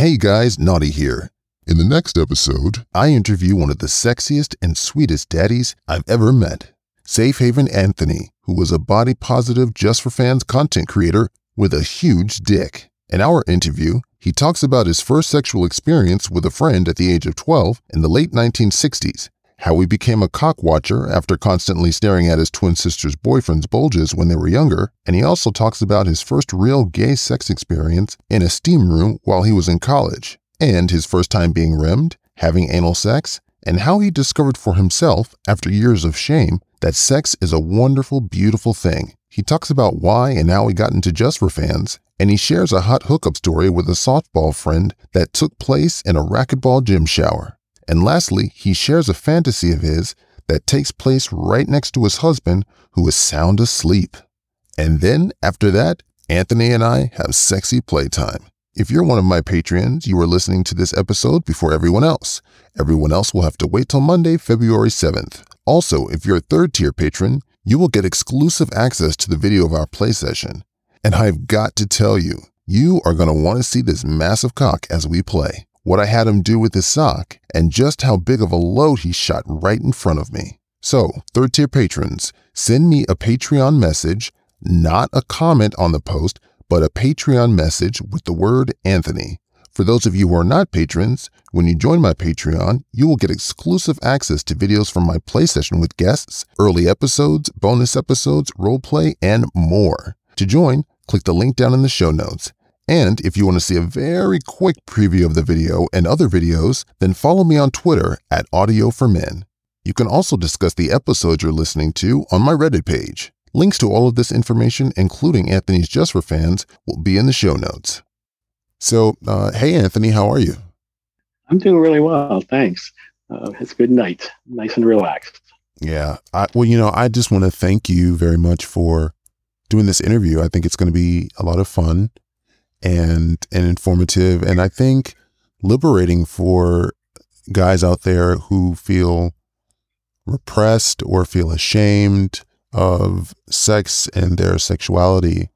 Hey guys, Naughty here. In the next episode, I interview one of the sexiest and sweetest daddies I've ever met, Safe Haven Anthony, who was a body positive Just for Fans content creator with a huge dick. In our interview, he talks about his first sexual experience with a friend at the age of 12 in the late 1960s, how he became a cock watcher after constantly staring at his twin sister's boyfriend's bulges when they were younger, and he also talks about his first real gay sex experience in a steam room while he was in college, and his first time being rimmed, having anal sex, and how he discovered for himself, after years of shame, that sex is a wonderful, beautiful thing. He talks about why and how he got into Just for Fans, and he shares a hot hookup story with a softball friend that took place in a racquetball gym shower. And lastly, he shares a fantasy of his that takes place right next to his husband, who is sound asleep. And then, after that, Anthony and I have sexy playtime. If you're one of my Patreons, you are listening to this episode before everyone else. Everyone else will have to wait till Monday, February 7th. Also, if you're a third-tier patron, you will get exclusive access to the video of our play session. And I've got to tell you, you are going to want to see this massive cock as we play, what I had him do with his sock, and just how big of a load he shot right in front of me. So, third-tier patrons, send me a Patreon message, not a comment on the post, but a Patreon message with the word Anthony. For those of you who are not patrons, when you join my Patreon, you will get exclusive access to videos from my play session with guests, early episodes, bonus episodes, roleplay, and more. To join, click the link down in the show notes. And if you want to see a very quick preview of the video and other videos, then follow me on Twitter at AudioForMen. You can also discuss the episodes you're listening to on my Reddit page. Links to all of this information, including Anthony's Just for Fans, will be in the show notes. So, hey Anthony, how are you? I'm doing really well, thanks. It's a good night, nice and relaxed. Yeah, I just want to thank you very much for doing this interview. I think it's going to be a lot of fun and informative, and I think liberating for guys out there who feel repressed or feel ashamed of sex and their sexuality,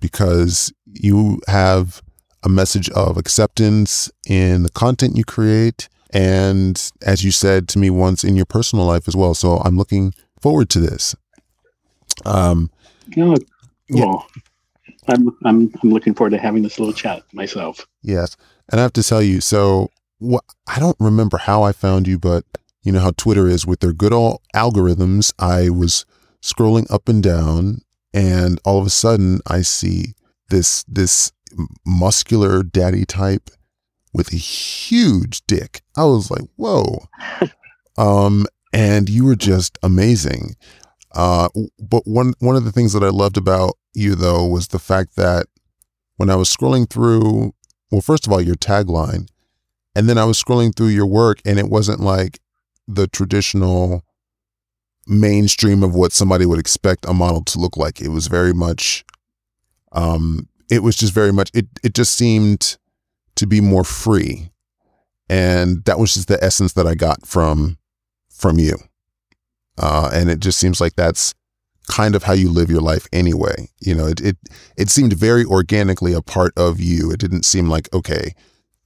because you have a message of acceptance in the content you create, and as you said to me once, in your personal life as well. So I'm looking forward to this. I'm looking forward to having this little chat myself. Yes. And I have to tell you, so I don't remember how I found you, but you know how Twitter is with their good old algorithms. I was scrolling up and down, and all of a sudden I see this muscular daddy type with a huge dick. I was like, whoa. And you were just amazing. But one of the things that I loved about you, though, was the fact that when I was scrolling through, well, first of all, your tagline, and then I was scrolling through your work, and it wasn't like the traditional mainstream of what somebody would expect a model to look like. It was very much, it just seemed to be more free. And that was just the essence that I got from you. And it just seems like that's kind of how you live your life anyway. You know, it seemed very organically a part of you. It didn't seem like, okay,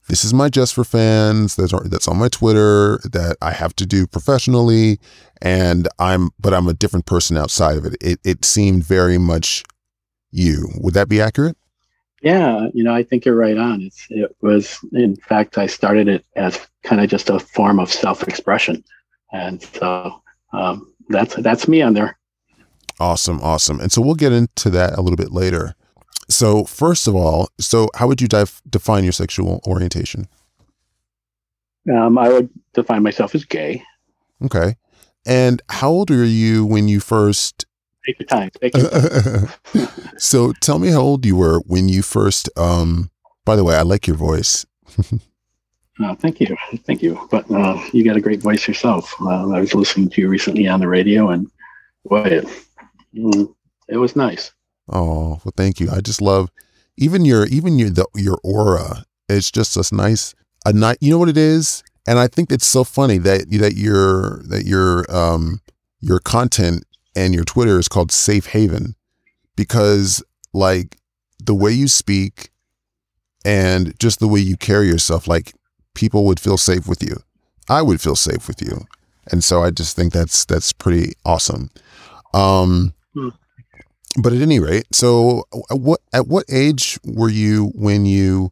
this is my Just for Fans, that's on my Twitter, that I have to do professionally, but I'm a different person outside of it. It seemed very much you. Would that be accurate? Yeah, I think you're right on. It was, in fact, I started it as kind of just a form of self-expression, and so. That's me on there. Awesome. And so we'll get into that a little bit later. So first of all, how would you define your sexual orientation? I would define myself as gay. Okay. And how old were you when you first... Take your time. So tell me how old you were when you first... by the way, I like your voice. Oh, thank you. But you got a great voice yourself. I was listening to you recently on the radio, and boy, it was nice. Oh, well, thank you. I just love your aura. It's just as nice. You know what it is, and I think it's so funny that your content and your Twitter is called Safe Haven, because like the way you speak, and just the way you carry yourself, like people would feel safe with you. I would feel safe with you. And so I just think that's pretty awesome. But at any rate, so at what age were you when you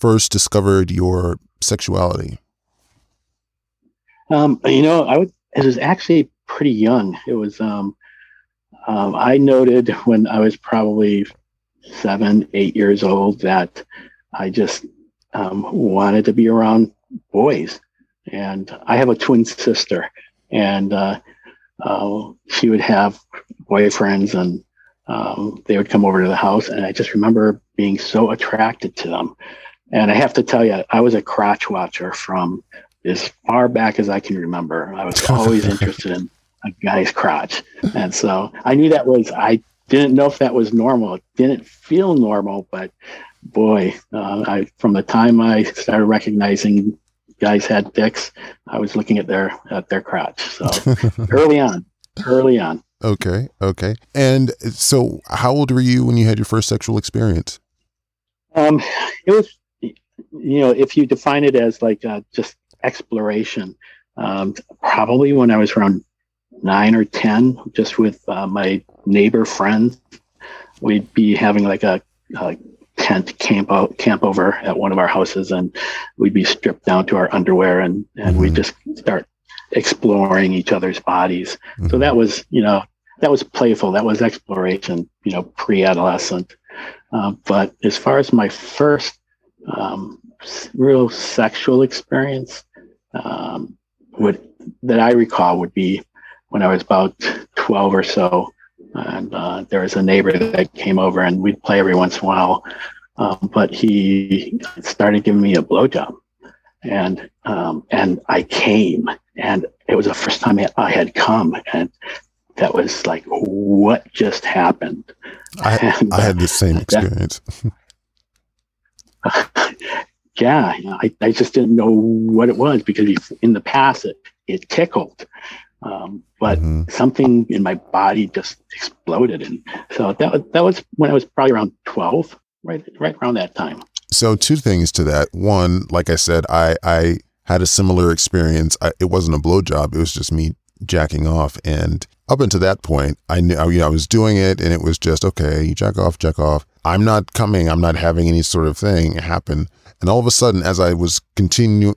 first discovered your sexuality? It was actually pretty young. It was, I noted when I was probably 7, 8 years old that I just wanted to be around boys. And I have a twin sister, and she would have boyfriends, and they would come over to the house, and I just remember being so attracted to them. And I have to tell you, I was a crotch watcher from as far back as I can remember. I was always interested in a guy's crotch. And so I knew I didn't know if that was normal. It didn't feel normal, but boy, from the time I started recognizing guys had dicks, I was looking at their crotch. So early on. Okay. And so how old were you when you had your first sexual experience? It was, if you define it as like just exploration, probably when I was around 9 or 10, just with my neighbor friends, we'd be having like a tent camp over at one of our houses, and we'd be stripped down to our underwear, and mm-hmm. we'd just start exploring each other's bodies. Mm-hmm. So that was playful. That was exploration, pre-adolescent. But as far as my first real sexual experience that I recall would be when I was about 12 or so, and there was a neighbor that came over, and we'd play every once in a while, but he started giving me a blowjob, and I came, and it was the first time I had come, and that was like, what just happened? I had the same experience. Yeah, I just didn't know what it was, because in the past it tickled, but mm-hmm. something in my body just exploded, and so that was when I was probably around 12, right around that time. So two things to that. One, like I said, I had a similar experience. It wasn't a blowjob; it was just me jacking off, and up until that point, I knew I was doing it, and it was just, okay, you jack off. I'm not coming. I'm not having any sort of thing happen. And all of a sudden, as I was continuing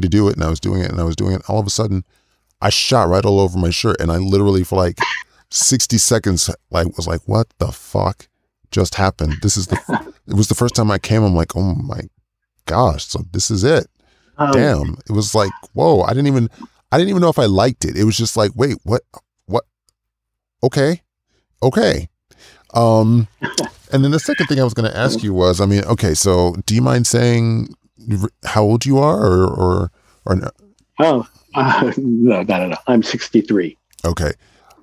to do it, and I was doing it, all of a sudden, I shot right all over my shirt, and I literally for like 60 seconds, like was like, what the fuck just happened? It was the first time I came. I'm like, oh my gosh, so this is it. Damn, it was like, whoa! I didn't even know if I liked it. It was just like, wait, what? Okay. And then the second thing I was going to ask you was, okay, so do you mind saying how old you are, or no? Oh, no, not at all. I'm 63. Okay.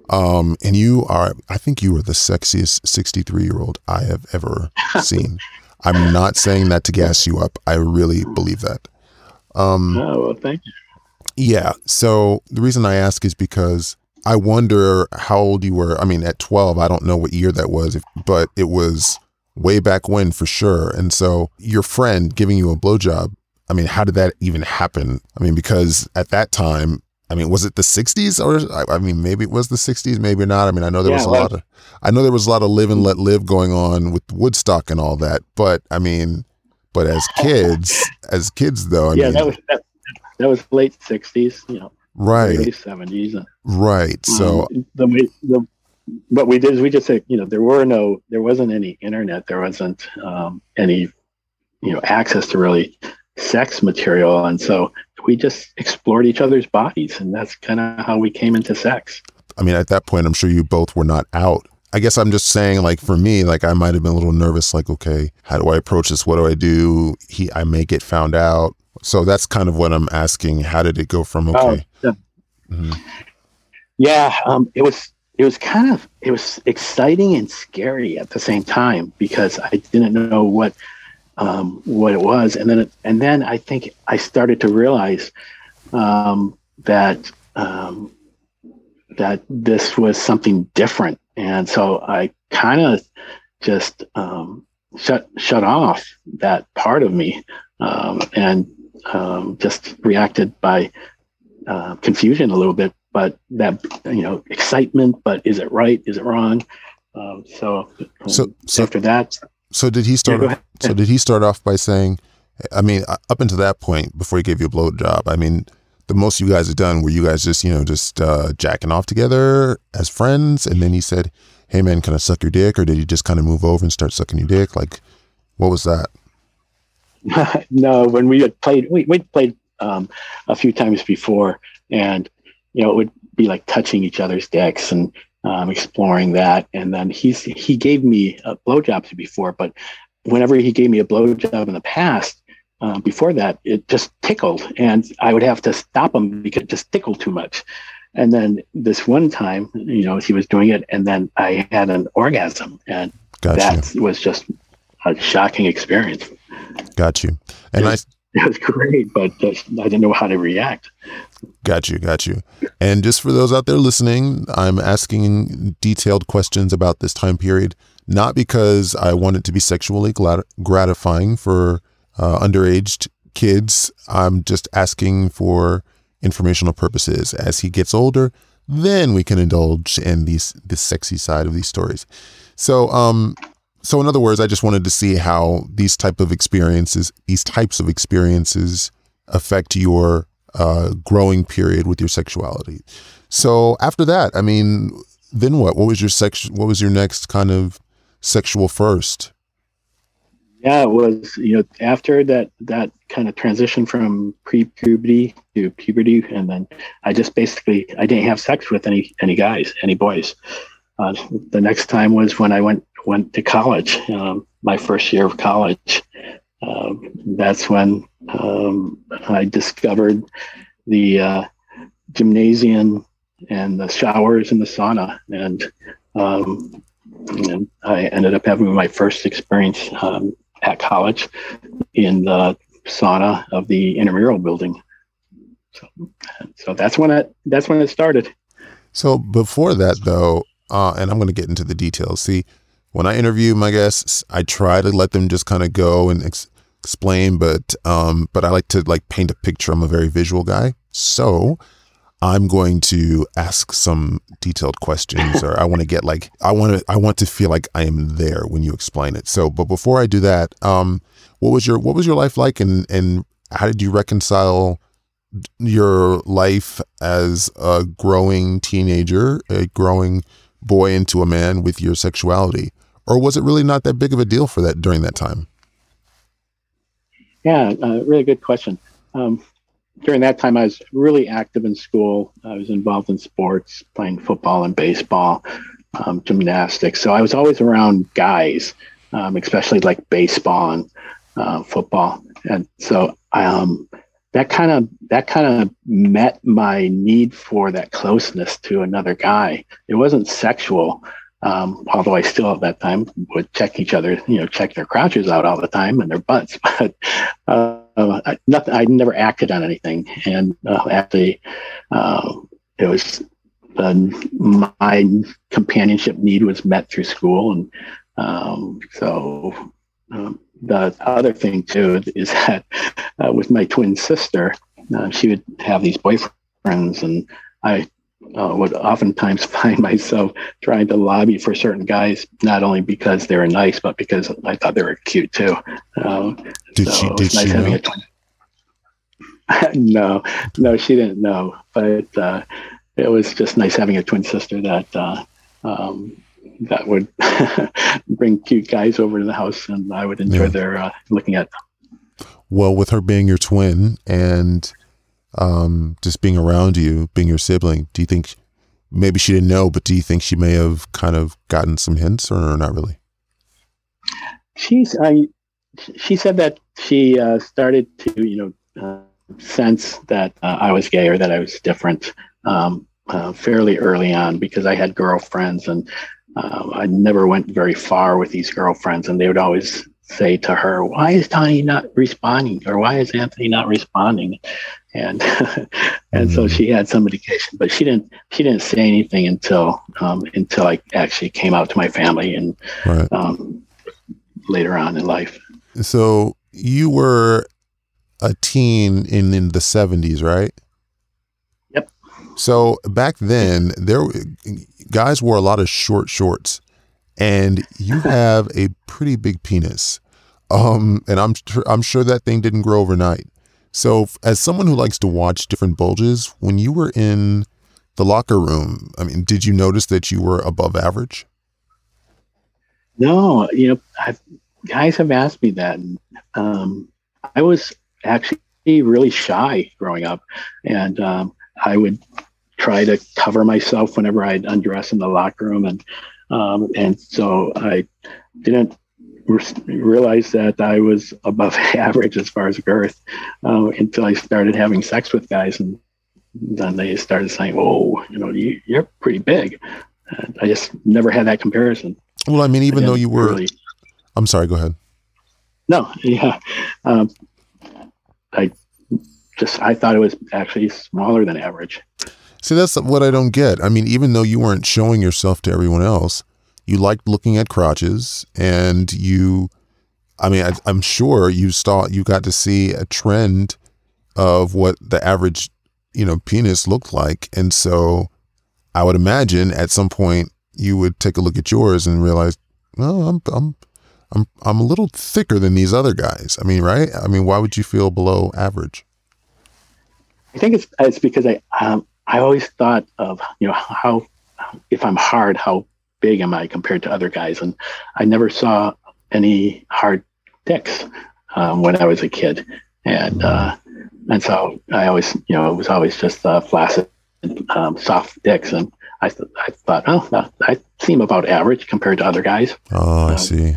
And you are, I think you are the sexiest 63-year-old I have ever seen. I'm not saying that to gas you up. I really believe that. Oh, well, thank you. Yeah. So the reason I ask is because I wonder how old you were. At 12, I don't know what year that was, but it was way back when for sure. And so your friend giving you a blowjob, how did that even happen? Because at that time, was it the 60s, or maybe it was the 60s, maybe not. I know there was a lot of live and let live going on with Woodstock and all that. But but as kids though, that was late 60s, right, early 70s, right. So what we did is we just said, there wasn't any internet, there wasn't any access to really sex material, and so we just explored each other's bodies, and that's kind of how we came into sex. At that point, I'm sure you both were not out. I guess I'm just saying, like, for me, like, I might have been a little nervous, like, okay, how do I approach this? What do I do? I may get found out. So that's kind of what I'm asking. How did it go from okay? Oh, mm-hmm. Yeah, it was exciting and scary at the same time, because I didn't know what it was, and then I think I started to realize that this was something different, and so I kind of just shut off that part of me and just reacted by confusion a little bit, but that, excitement, but is it right? Is it wrong? So after that, did he start off by saying, I mean, up until that point, before he gave you a blowjob, I mean, the most you guys have done, were you guys just jacking off together as friends? And then he said, hey man, can I suck your dick? Or did he just kind of move over and start sucking your dick? Like, what was that? No, when we had played, we'd played a few times before, and, it would be like touching each other's dicks and exploring that. And then he gave me blowjobs before, but whenever he gave me a blowjob in the past, before that, it just tickled, and I would have to stop him because it just tickled too much. And then this one time, he was doing it, and then I had an orgasm, and That was just a shocking experience. Got you. And it was great, but I didn't know how to react. Got you. And just for those out there listening, I'm asking detailed questions about this time period, not because I want it to be sexually gratifying for underage kids. I'm just asking for informational purposes. As he gets older, then we can indulge in the sexy side of these stories. So in other words, I just wanted to see how these types of experiences affect your growing period with your sexuality. So after that, I mean, then what? What was your next kind of sexual first? Yeah, it was, after that kind of transition from pre-puberty to puberty. And then I just I didn't have sex with any boys. The next time was when I went to college, my first year of college. That's when I discovered the gymnasium and the showers and the sauna. And I ended up having my first experience at college in the sauna of the intramural building. So that's when it started. So before that, though, and I'm going to get into the details. See, when I interview my guests, I try to let them just kind of go and explain, but I like to paint a picture. I'm a very visual guy, so I'm going to ask some detailed questions, or I want to get I want to feel like I am there when you explain it. So, but before I do that, what was your life like, and how did you reconcile your life as a growing teenager, a growing boy into a man, with your sexuality? Or was it really not that big of a deal for that during that time? Yeah, really good question. During that time, I was really active in school. I was involved in sports, playing football and baseball, gymnastics. So I was always around guys, especially like baseball and football. And so that kind of met my need for that closeness to another guy. It wasn't sexual, although I still at that time would check each other, check their crotches out all the time and their butts. But I never acted on anything. And it was my companionship need was met through school. And the other thing too is that with my twin sister, she would have these boyfriends, and I would oftentimes find myself trying to lobby for certain guys, not only because they were nice, but because I thought they were cute too. Did she know? No, she didn't know. But it was just nice having a twin sister that would bring cute guys over to the house, and I would enjoy their looking at them. Well, with her being your twin and just being around you, being your sibling, do you think maybe she didn't know, but do you think she may have kind of gotten some hints, or not really? She said that she started to, sense that I was gay or that I was different fairly early on, because I had girlfriends, and I never went very far with these girlfriends, and they would always say to her, why is Tony not responding? Or why is Anthony not responding? And so she had some indication, but she didn't say anything until I actually came out to my family, and later on in life. So you were a teen in the 70s, right? Yep. So back then, guys wore a lot of short shorts, and you have a pretty big penis. And I'm sure that thing didn't grow overnight. So as someone who likes to watch different bulges, when you were in the locker room, I mean, did you notice that you were above average? No, guys have asked me that. I was actually really shy growing up, and I would try to cover myself whenever I'd undress in the locker room, and so I didn't realize that I was above average as far as girth until I started having sex with guys, and then they started saying, "Oh, you're pretty big." And I just never had that comparison. Well, I mean, even though you were, really, I'm sorry, go ahead. No, yeah, I thought it was actually smaller than average. See, that's what I don't get. I mean, even though you weren't showing yourself to everyone else, you liked looking at crotches, and I'm sure you got to see a trend of what the average penis looked like. And so I would imagine at some point you would take a look at yours and realize, oh, I'm a little thicker than these other guys. I mean, right? I mean, why would you feel below average? I think it's because I always thought of, how, if I'm hard, how big am I compared to other guys? And I never saw any hard dicks when I was a kid. And so I always, it was always just flaccid, soft dicks. And I thought, oh, I seem about average compared to other guys. Oh, I see.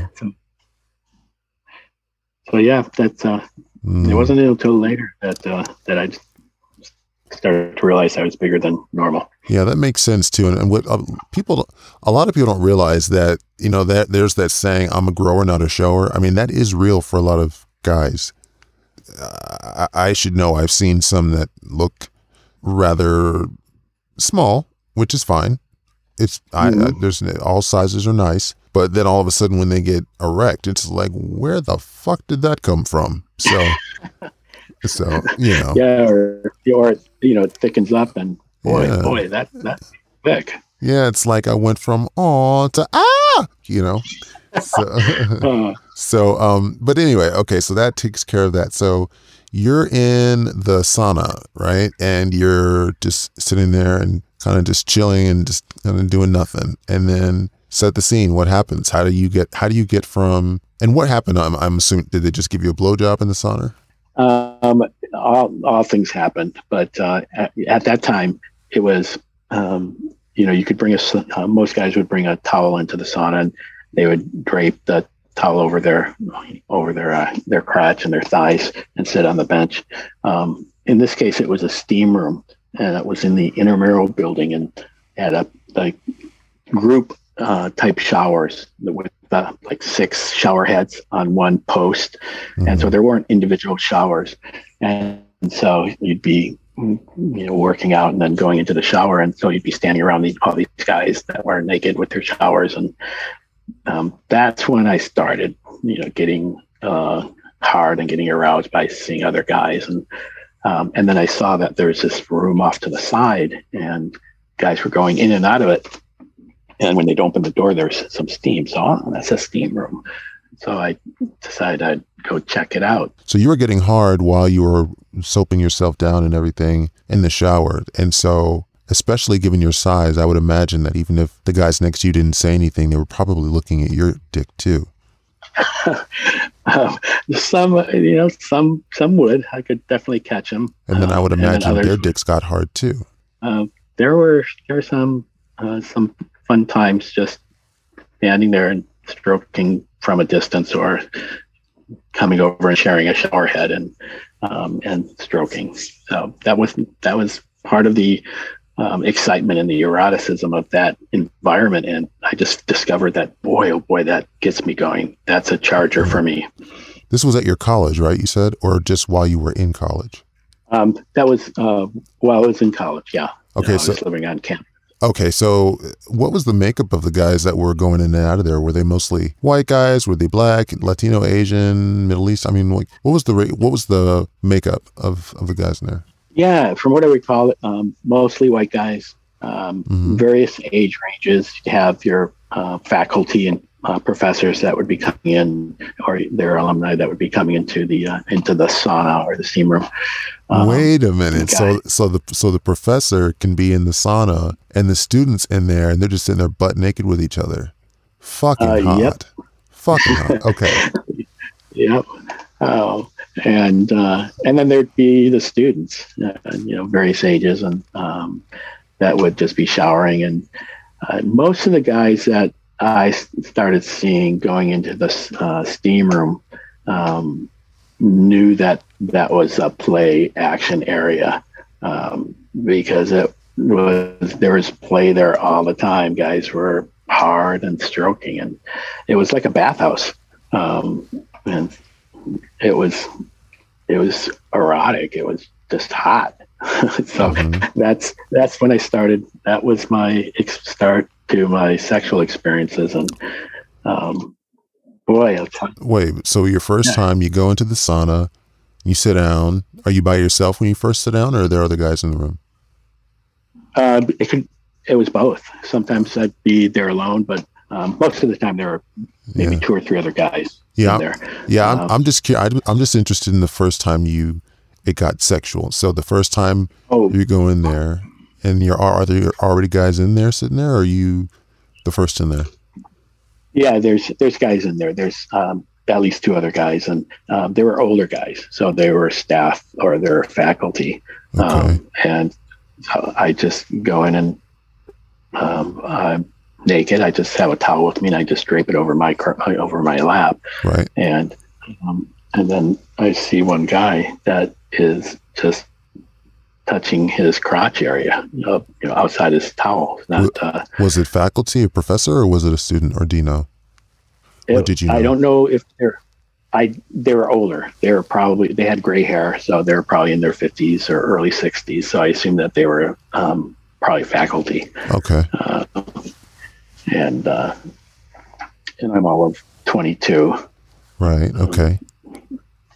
So yeah, that's, It wasn't until later that I started to realize I was bigger than normal. Yeah, that makes sense too. And what a lot of people don't realize that, that there's that saying, I'm a grower, not a shower. I mean, that is real for a lot of guys. I should know. I've seen some that look rather small, which is fine. There's all sizes are nice, but then all of a sudden when they get erect, it's like, where the fuck did that come from? So, yeah, or it thickens up, and boy, that's thick. Yeah, it's like I went from aw to ah. But anyway, okay, so that takes care of that. So you're in the sauna, right? And you're just sitting there and kind of just chilling and just kind of doing nothing. And then set the scene. What happens? How do you get from, and what happened? I'm assuming, did they just give you a blowjob in the sauna? All things happened, but at that time it was, you could bring most guys would bring a towel into the sauna, and they would drape the towel over their crotch and their thighs and sit on the bench. In this case, it was a steam room, and it was in the intramural building, and had a group type showers with like six shower heads on one post. Mm-hmm. And so there weren't individual showers. And so you'd be, working out and then going into the shower. And so you'd be standing around all these guys that were naked with their showers. And that's when I started, getting hard and getting aroused by seeing other guys. And then I saw that there was this room off to the side, and guys were going in and out of it. And when they'd open the door, there was some steam. So, that's a steam room. So I decided I'd go check it out. So you were getting hard while you were soaping yourself down and everything in the shower. And so, especially given your size, I would imagine that even if the guys next to you didn't say anything, they were probably looking at your dick too. Some would. I could definitely catch them. And then I would imagine their dicks got hard too. There were some fun times just standing there and stroking from a distance, or coming over and sharing a shower head and stroking. So that was part of the excitement and the eroticism of that environment. And I just discovered that, boy, that gets me going. That's a charger for me. This was at your college, right? You said, or just while you were in college? That was while I was in college. Yeah. Okay. I was living on campus. Okay, so what was the makeup of the guys that were going in and out of there? Were they mostly white guys? Were they black, Latino, Asian, Middle East? I mean, like, what was the makeup of the guys in there? Yeah, from what I recall, mostly white guys, various age ranges. You'd have your faculty and professors that would be coming in, or their alumni that would be coming into the sauna or the steam room. Wait a minute. So the professor can be in the sauna and the students in there, and they're just in there butt naked with each other. Fucking hot. Yep. Fucking hot. Okay. Yep. Oh, and then there'd be the students, various ages, and that would just be showering. And most of the guys that I started seeing going into the steam room, knew that was a play action area, because there was play there all the time. Guys were hard and stroking, and it was like a bathhouse, and it was erotic. It was just hot. So that's when I started. That was my start to my sexual experiences. And so your first time you go into the sauna, you sit down. Are you by yourself when you first sit down, or are there other guys in the room? It was both. Sometimes I'd be there alone, but most of the time there were maybe two or three other guys in there. Yeah, I'm just curious. I'm just interested in the first time it got sexual. So the first time you go in there, and are there already guys in there sitting there, or are you the first in there? Yeah, there's guys in there. There's at least two other guys, and they were older guys, so they were staff or their faculty. Okay. And so I just go in and I'm naked. I just have a towel with me, and I just drape it over my lap. Right. And then I see one guy that is just touching his crotch area, outside his towel. Was it faculty, a professor, or was it a student, or do you know? Did you know? I don't know if they were older. They had gray hair, so they were probably in their 50s or early 60s. So I assume that they were probably faculty. Okay. And I'm all of 22. Right. Okay.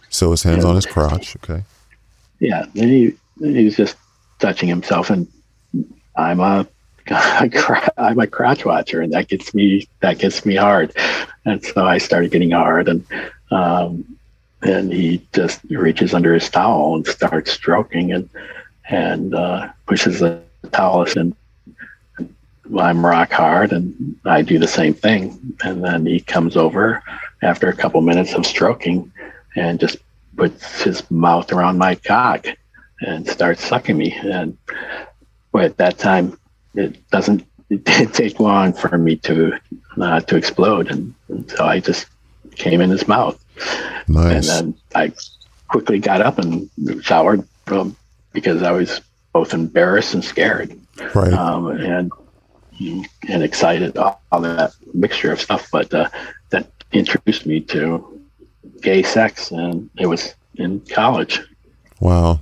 So his hands on his crotch. Okay. Yeah. And he's just touching himself, and I'm a crotch watcher, and that gets me hard. And so I started getting hard, and he just reaches under his towel and starts stroking, and pushes the towel, and I'm rock hard, and I do the same thing. And then he comes over after a couple minutes of stroking and just puts his mouth around my cock and starts sucking me. And at that time, it didn't take long for me to explode. And so I just came in his mouth. Nice. And then I quickly got up and showered, because I was both embarrassed and scared. Right. And excited, all that mixture of stuff. But that introduced me to gay sex, and it was in college. Wow.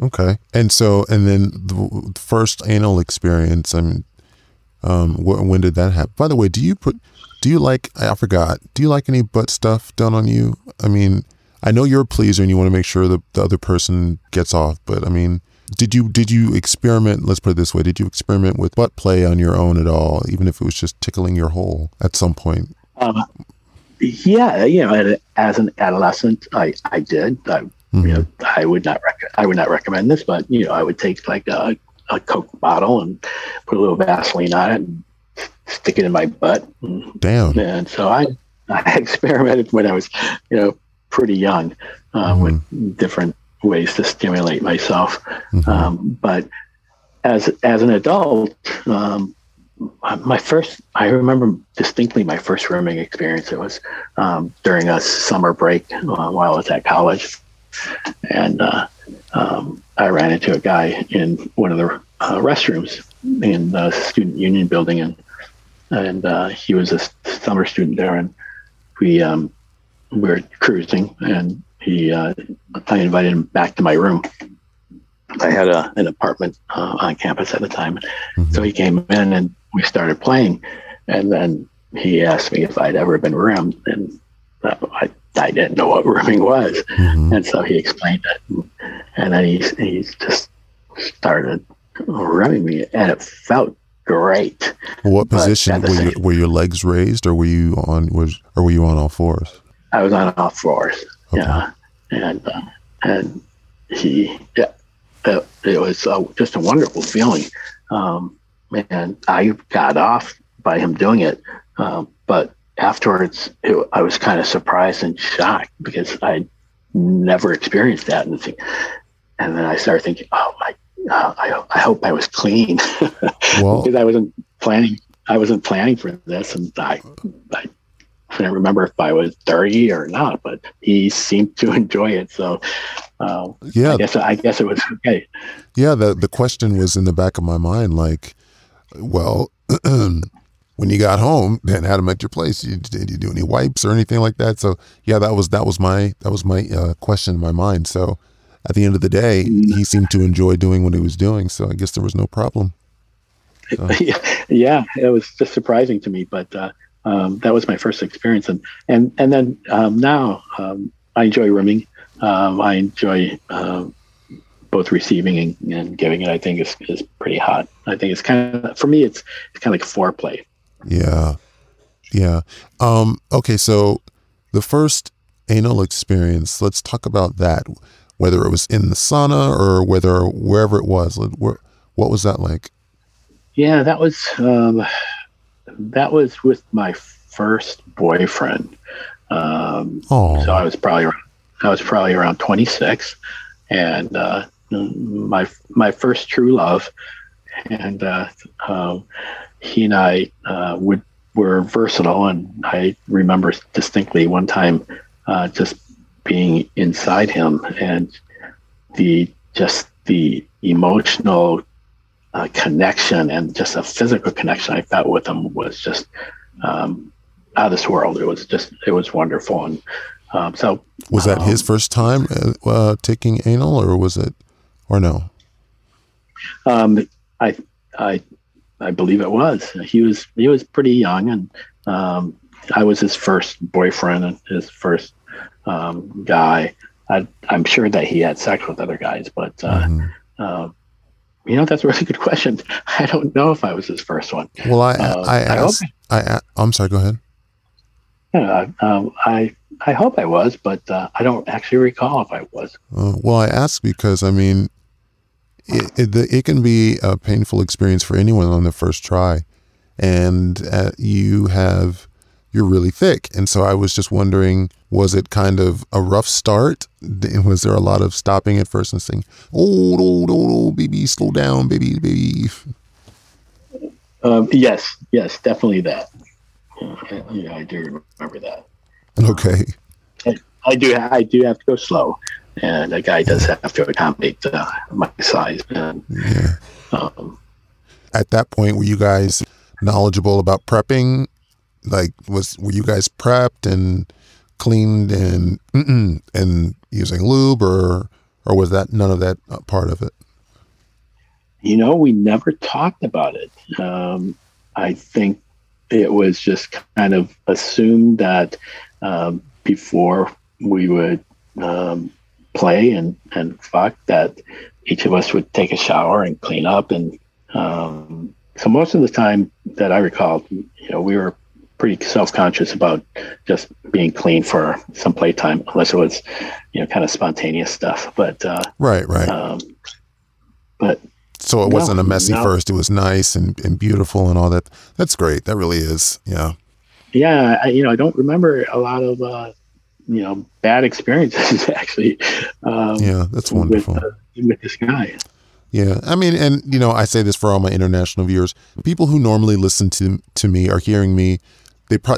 Okay. And then the first anal experience, I mean, when did that happen? By the way, do you like any butt stuff done on you? I mean, I know you're a pleaser and you want to make sure that the other person gets off, but I mean, did you experiment, let's put it this way, did you experiment with butt play on your own at all, even if it was just tickling your hole at some point? Yeah. As an adolescent, I did. I would not recommend this, but I would take like a Coke bottle and put a little Vaseline on it and stick it in my butt. Damn. And so I experimented when I was pretty young, with different ways to stimulate myself. Mm-hmm. But as an adult, I remember distinctly my first rooming experience. It was during a summer break while I was at college. And I ran into a guy in one of the restrooms in the student union building, and he was a summer student there, and we were cruising, and I invited him back to my room, I had an apartment on campus at the time. Mm-hmm. So he came in and we started playing. And then he asked me if I'd ever been rimmed. And I didn't know what rimming was. Mm-hmm. And so he explained it. And then he just started rimming me. And it felt great. What position were your legs raised, or were you on all fours? I was on all fours. Okay. Yeah. And it was just a wonderful feeling. And I got off by him doing it. But afterwards, I was kind of surprised and shocked because I never experienced that. And then I started thinking, oh, I hope I was clean. Well, because I wasn't planning for this. And I couldn't remember if I was dirty or not, but he seemed to enjoy it. So yeah, I guess it was okay. Yeah, the question was in the back of my mind, like, well, when you got home and had him at your place, did you do any wipes or anything like that? So yeah, that was my question in my mind. So at the end of the day, he seemed to enjoy doing what he was doing. So I guess there was no problem. So. Yeah, it was just surprising to me, but that was my first experience. And then now I enjoy rimming. I enjoy both receiving and giving it. I think is pretty hot. I think it's for me, it's kind of like foreplay. Yeah. Yeah. Okay. So the first anal experience, let's talk about that, whether it was in the sauna or wherever it was. What was that like? Yeah, that was with my first boyfriend. So I was probably around 26, and my first true love, and he and I were versatile, and I remember distinctly one time just being inside him and the emotional connection and just a physical connection I felt with him was just out of this world. It was wonderful. And so was that his first time taking anal, or was it, or no? I believe it was. He was pretty young, and I was his first boyfriend and his first guy. I'm sure that he had sex with other guys, but that's a really good question. I don't know if I was his first one. Well, I'm sorry, go ahead. Yeah, I hope I was, but I don't actually recall if I was. Well, I ask because, I mean, it can be a painful experience for anyone on the first try, and you're really thick. And so I was just wondering, was it kind of a rough start? Was there a lot of stopping at first and saying, oh, baby, slow down, baby. Yes, definitely that. Yeah, I do remember that. Okay. I do have to go slow, and a guy does have to accommodate my size. And, yeah. At that point, were you guys knowledgeable about prepping? Like, were you guys prepped and cleaned and using lube, or was that none of that part of it? You know, we never talked about it. I think it was just kind of assumed that before we would play and fuck, that each of us would take a shower and clean up. And so most of the time that I recall, you know, we were pretty self-conscious about just being clean for some playtime, unless it was, you know, kind of spontaneous stuff. But right. But so it wasn't a messy first. It was nice and beautiful and all that. That's great. That really is. Yeah. Yeah. I don't remember a lot of, bad experiences actually. Yeah. That's wonderful. With this guy. Yeah. I mean, and you know, I say this for all my international viewers, people who normally listen to me are hearing me.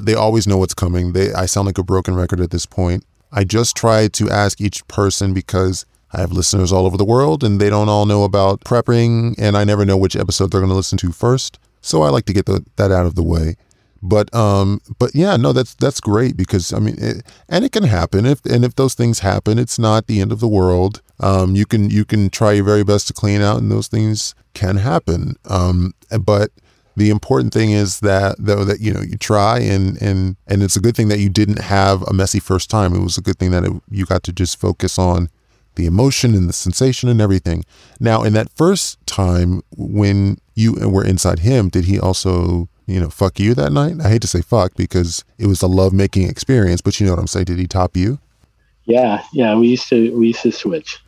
They always know what's coming. I sound like a broken record at this point. I just try to ask each person because I have listeners all over the world and they don't all know about prepping, and I never know which episode they're going to listen to first. So I like to get that out of the way. But yeah, no, that's great, because I mean, it can happen. If those things happen, it's not the end of the world. You can try your very best to clean out, and those things can happen. But the important thing is that you know, you try, and it's a good thing that you didn't have a messy first time. It was a good thing that you got to just focus on the emotion and the sensation and everything. Now, in that first time when you were inside him, did he also, you know, fuck you that night? I hate to say fuck because it was a lovemaking experience, but you know what I'm saying. Did he top you? Yeah. We used to switch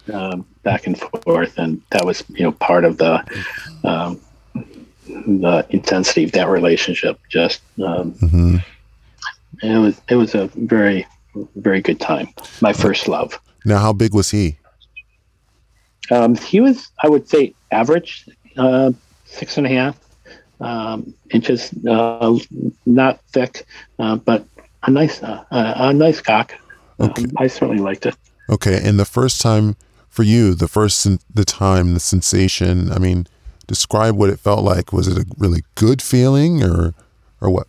back and forth, and that was, you know, part of the intensity of that relationship. Just mm-hmm. It was a very, very good time. My first love. Now, how big was he? He was, I would say, average, 6.5 inches, not thick, but a nice cock. Okay. I certainly liked it. Okay, and the first time for you, the sensation. I mean, describe what it felt like. Was it a really good feeling, or what?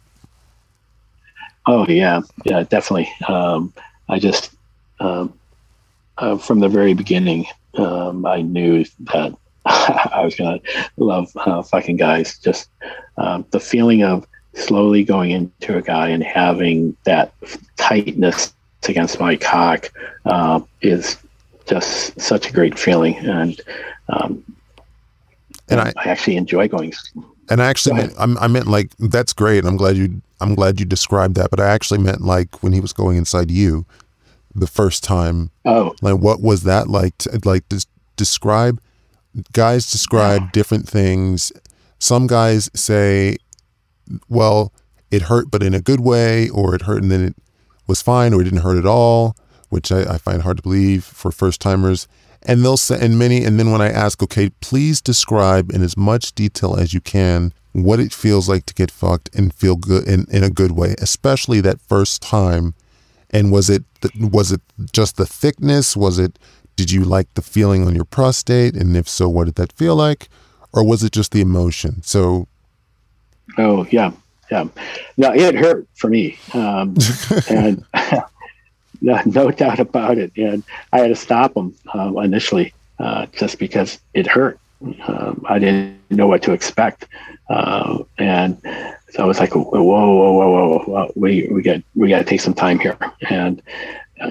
Oh yeah, definitely. I just. From the very beginning, I knew that I was going to love fucking guys. Just the feeling of slowly going into a guy and having that tightness against my cock is just such a great feeling. And I actually enjoy going. And I actually meant like, that's great. I'm glad you described that. But I actually meant like when he was going inside you. The first time. Oh, like what was that like? Describe different things. Some guys say, well, it hurt, but in a good way, or it hurt and then it was fine, or it didn't hurt at all, which I find hard to believe for first timers. And they'll say, and then when I ask, okay, please describe in as much detail as you can what it feels like to get fucked and feel good in a good way, especially that first time. And was it just the thickness? Did you like the feeling on your prostate? And if so, what did that feel like? Or was it just the emotion? So. Oh yeah. No, it hurt for me. And no doubt about it. And I had to stop him initially just because it hurt. I didn't know what to expect. And so I was like, whoa. We got to take some time here. And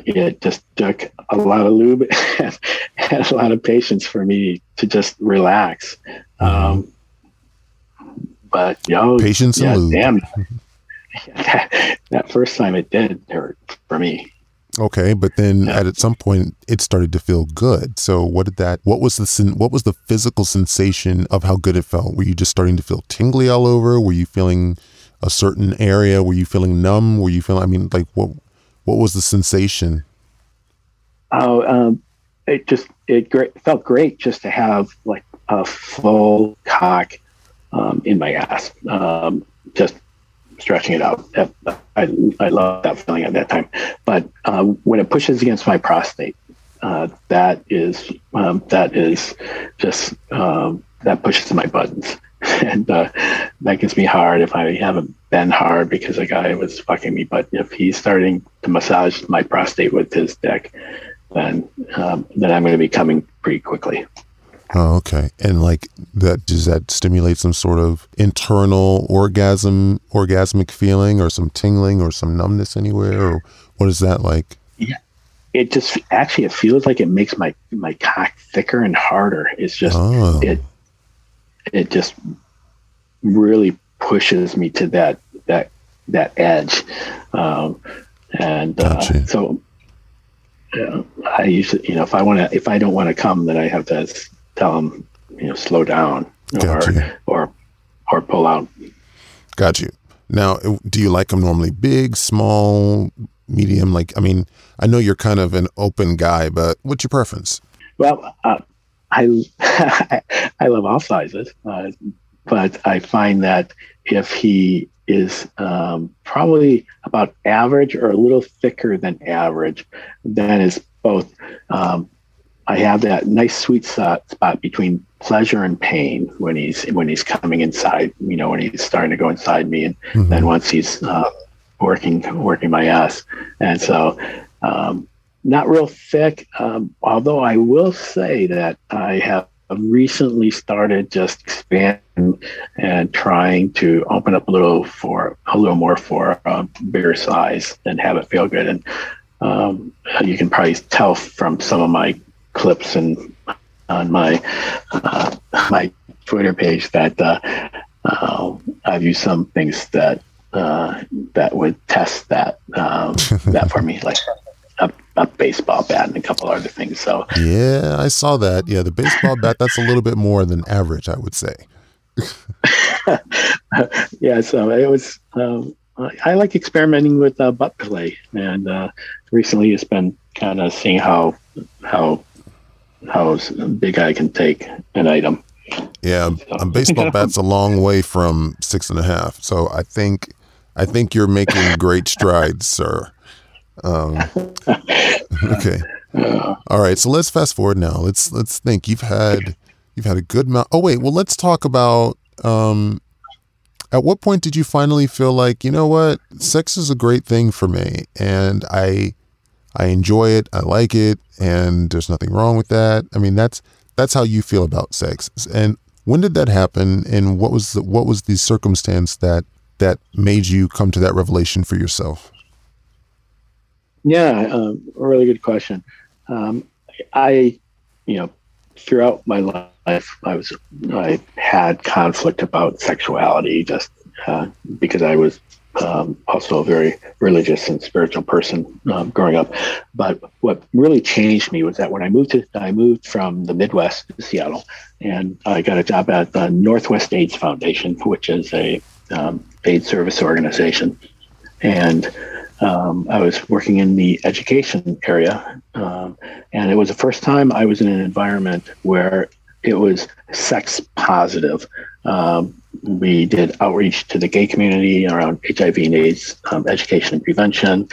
it just took a lot of lube and a lot of patience for me to just relax. But you know, patience and lube. Damn. that first time it did hurt for me. Okay, but then at some point it started to feel good. So what was the physical sensation of how good it felt? Were you just starting to feel tingly all over? Were you feeling a certain area? Were you feeling numb? Were you feeling, I mean, like what was the sensation? Oh, it felt great just to have like a full cock in my ass. Just stretching it out. I love that feeling at that time. But when it pushes against my prostate, that is just that pushes my buttons. And that gets me hard if I haven't been hard because a guy was fucking me. But if he's starting to massage my prostate with his dick, then I'm going to be coming pretty quickly. Oh, okay. And like that, does that stimulate some sort of internal orgasmic feeling, or some tingling, or some numbness anywhere? Or what is that like? Yeah, it just actually, it feels like it makes my cock thicker and harder. It's just, it just really pushes me to that edge. Gotcha. So I usually, you know, if I don't want to come, then I have to tell them, you know, slow down or pull out. Got you. Now, do you like them normally big, small, medium? Like, I mean, I know you're kind of an open guy, but what's your preference? Well, I love all sizes, but I find that if he is probably about average or a little thicker than average, then is both I have that nice sweet spot between pleasure and pain when he's coming inside, you know, when he's starting to go inside me, and mm-hmm. then once he's working my ass. And so not real thick, although I will say that I have recently started just expanding and trying to open up a little more for a bigger size and have it feel good. And you can probably tell from some of my clips and on my Twitter page that I've used some things that would test that for me, like a baseball bat and a couple other things. So yeah, I saw that. Yeah, the baseball bat, that's a little bit more than average, I would say. Yeah, so it was. I like experimenting with butt play, and recently it's been kind of seeing how big I can take an item. Yeah, so a baseball bat's a long way from 6.5. So I think you're making great strides, sir. Okay. All right. So let's fast forward now. Let's think. You've had a good amount. Oh wait. Well, let's talk about. At what point did you finally feel like, you know what, sex is a great thing for me, and I enjoy it, I like it, and there's nothing wrong with that? I mean, that's how you feel about sex. And when did that happen, and what was the circumstance that made you come to that revelation for yourself? Yeah, a really good question. Throughout my life, I had conflict about sexuality, just because I was also a very religious and spiritual person growing up. But what really changed me was that when I moved from the Midwest to Seattle, and I got a job at the Northwest AIDS Foundation, which is a AIDS service organization, and I was working in the education area, and it was the first time I was in an environment where it was sex positive. We did outreach to the gay community around HIV and AIDS education and prevention.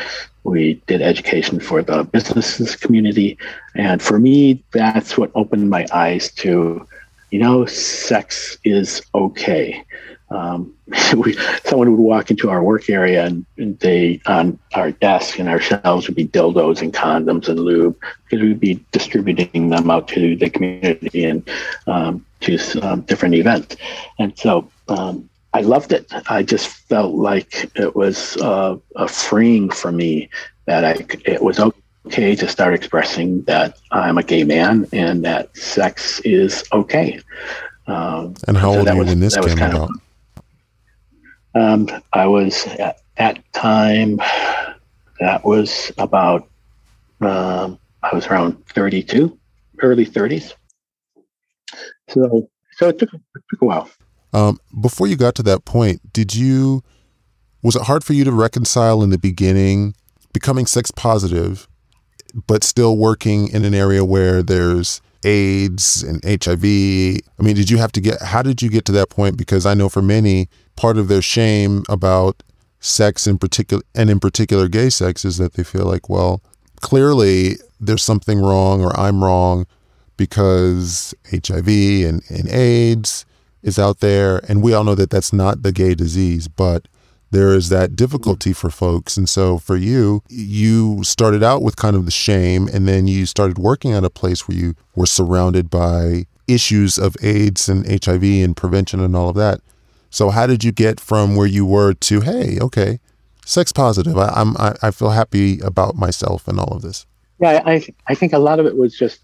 We did education for the businesses community. And for me, that's what opened my eyes to, you know, sex is okay. Someone would walk into our work area, and they, on our desk and our shelves, would be dildos and condoms and lube, because we'd be distributing them out to the community and to different events. And so I loved it. I just felt like it was a freeing for me, that it was okay to start expressing that I'm a gay man and that sex is okay. And how old were you when this came out? I was at that time, that was about, I was around 32, early 30s. So it took a while. Before you got to that point, was it hard for you to reconcile in the beginning, becoming sex positive, but still working in an area where there's AIDS and HIV? I mean, how did you get to that point? Because I know for many, part of their shame about sex in particular gay sex is that they feel like, well, clearly there's something wrong, or I'm wrong, because HIV and AIDS is out there. And we all know that that's not the gay disease, but there is that difficulty for folks. And so for you started out with kind of the shame, and then you started working at a place where you were surrounded by issues of AIDS and HIV and prevention and all of that. So how did you get from where you were to, hey, okay, sex positive, I feel happy about myself and all of this? Yeah, I think a lot of it was just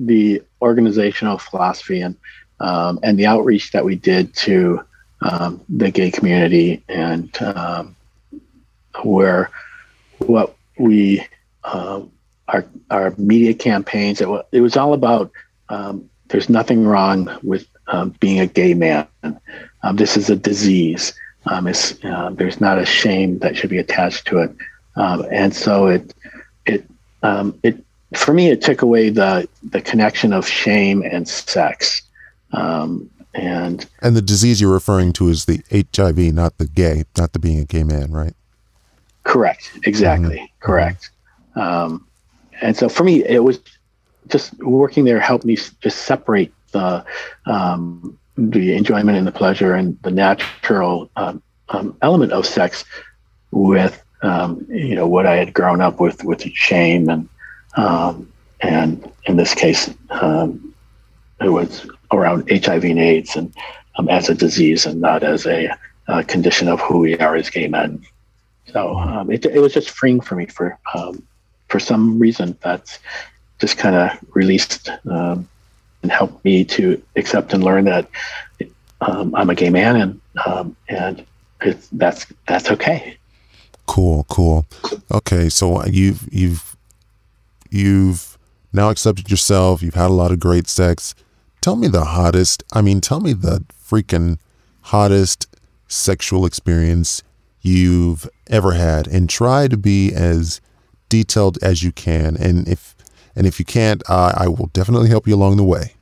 the organizational philosophy and the outreach that we did to the gay community, and where what we our media campaigns, it was all about there's nothing wrong with being a gay man. This is a disease. There's not a shame that should be attached to it, and so it for me, it took away the connection of shame and sex. And the disease you're referring to is the HIV, not the being a gay man, right? Correct. Exactly. Mm-hmm. Correct. And so for me, it was just working there helped me just separate the enjoyment and the pleasure and the natural element of sex with what I had grown up with shame and in this case it was around HIV and AIDS and as a disease and not as a condition of who we are as gay men. So it was just freeing for me for some reason that's just kind of released and helped me to accept and learn that I'm a gay man and that's okay. Cool. Okay, so you've now accepted yourself. You've had a lot of great sex. Tell me the freaking hottest sexual experience you've ever had, and try to be as detailed as you can. And if you can't, I will definitely help you along the way.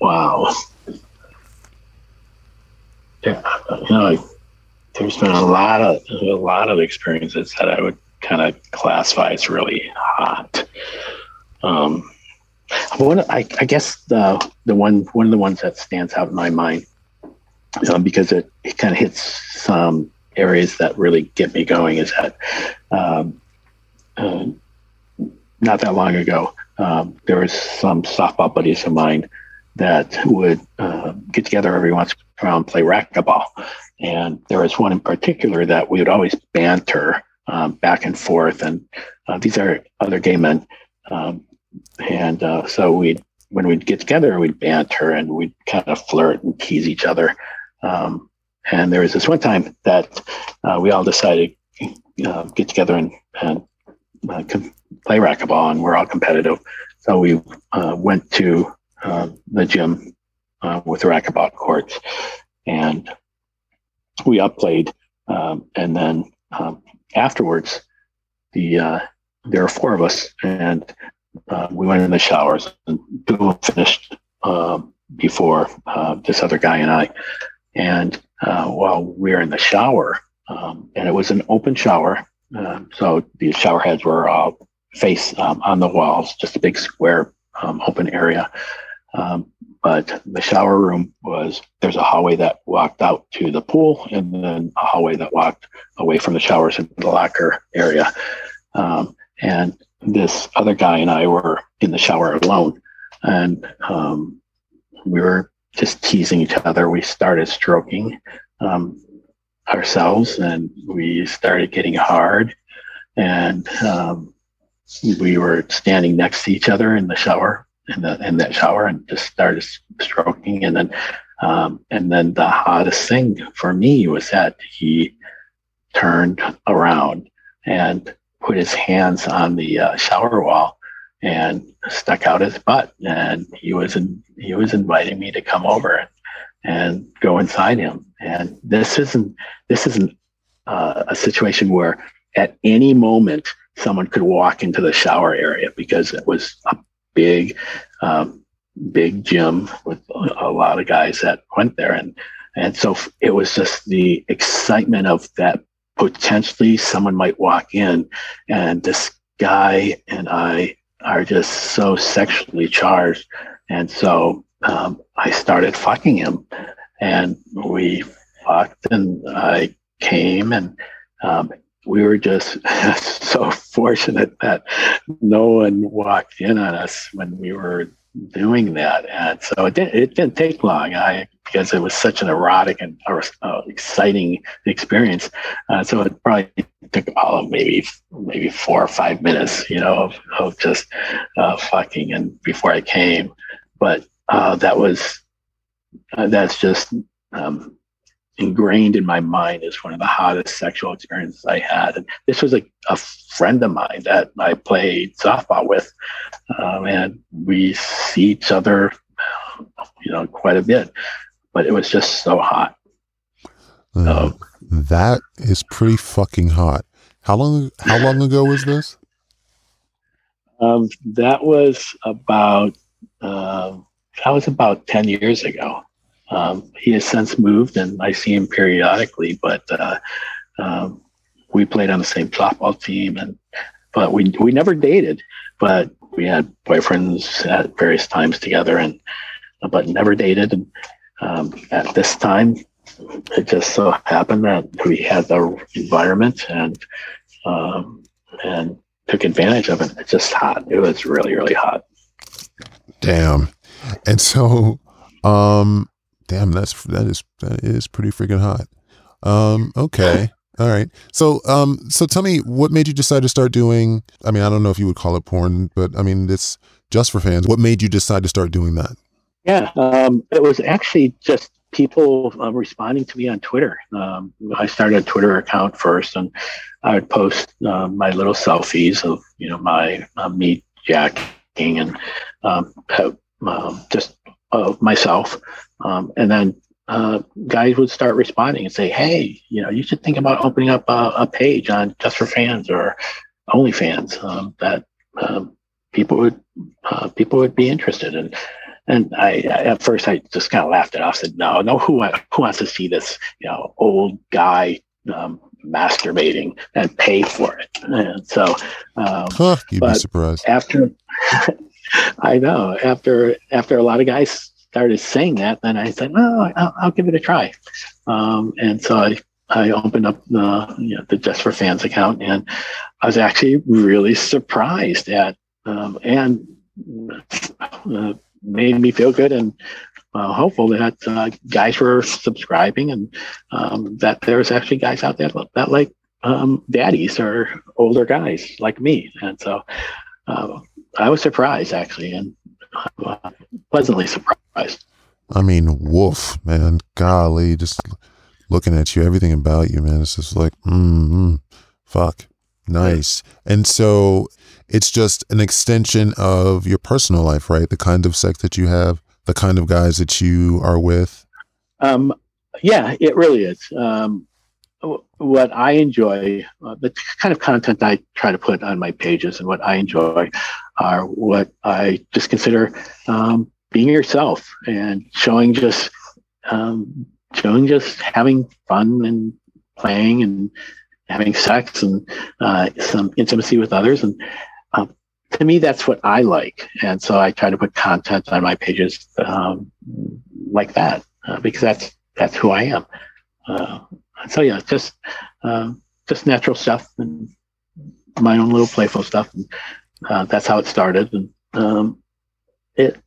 Wow. Yeah, there's been a lot of experiences that I would kind of classify as really hot. I guess one of the ones that stands out in my mind because it kind of hits some areas that really get me going is that not that long ago there was some softball buddies of mine that would get together every once in a while and play racquetball. And there was one in particular that we would always banter back and forth. And these are other gay men. So when we'd get together, we'd banter and we'd kind of flirt and tease each other. And there was this one time that we all decided get together and play racquetball, and we're all competitive. So we went to the gym with the racquetball courts, and we upplayed. And then afterwards, there were four of us, and we went in the showers, and two of them finished before this other guy and I. And while we were in the shower, and it was an open shower, so the shower heads were all face on the walls, just a big square open area. But the shower room there's a hallway that walked out to the pool, and then a hallway that walked away from the showers into the locker area. And this other guy and I were in the shower alone, and we were just teasing each other. We started stroking ourselves, and we started getting hard, and we were standing next to each other in the shower. In that shower, and just started stroking, and then the hottest thing for me was that he turned around and put his hands on the shower wall and stuck out his butt, and he was inviting me to come over and go inside him. And this isn't a situation where at any moment someone could walk into the shower area, because it was a big gym with a lot of guys that went there, and so it was just the excitement of that potentially someone might walk in, and this guy and I are just so sexually charged, and so I started fucking him, and we fucked, and I came, and we were just so fortunate that no one walked in on us when we were doing that. And so it didn't take long because it was such an erotic and exciting experience. So it probably took maybe 4 or 5 minutes, of just fucking, and before I came. But that's just ingrained in my mind as one of the hottest sexual experiences I had. And this was a friend of mine that I played softball with, and we see each other, quite a bit. But it was just so hot. That is pretty fucking hot. How long ago was this? That was about 10 years ago. He has since moved, and I see him periodically, but we played on the same softball team, but we never dated. But we had boyfriends at various times together, but never dated. And at this time, it just so happened that we had the environment and took advantage of it. It's just hot. It was really, really hot. Damn. And so, damn, that is pretty freaking hot. Okay. All right. So, so tell me, what made you decide to start doing, I mean, I don't know if you would call it porn, but I mean, it's just for fans. What made you decide to start doing that? Yeah. It was actually just people responding to me on Twitter. I started a Twitter account first, and I would post my little selfies of, my me jacking and just of myself. And then guys would start responding and say, hey, you should think about opening up a page on Just for Fans or OnlyFans that people would be interested in. And at first I just kind of laughed it off, said, no, who wants to see this, old guy masturbating and pay for it? And so, you'd be surprised. I know after a lot of guys started saying that, then I said, no, I'll give it a try. And so I opened up the Just for Fans account, and I was actually really surprised at, made me feel good and hopeful that guys were subscribing, and that there's actually guys out there that like daddies or older guys like me. And so I was surprised, actually, and pleasantly surprised. I mean, woof, man, golly, just looking at you, everything about you, man, it's just like, fuck, nice. And so it's just an extension of your personal life, right? The kind of sex that you have, the kind of guys that you are with. Yeah, it really is. What I enjoy, the kind of content I try to put on my pages and what I enjoy are what I just consider being yourself and showing just having fun and playing and having sex and some intimacy with others. And to me, that's what I like. And so I try to put content on my pages like that because that's who I am. So yeah, just natural stuff and my own little playful stuff. And that's how it started. And it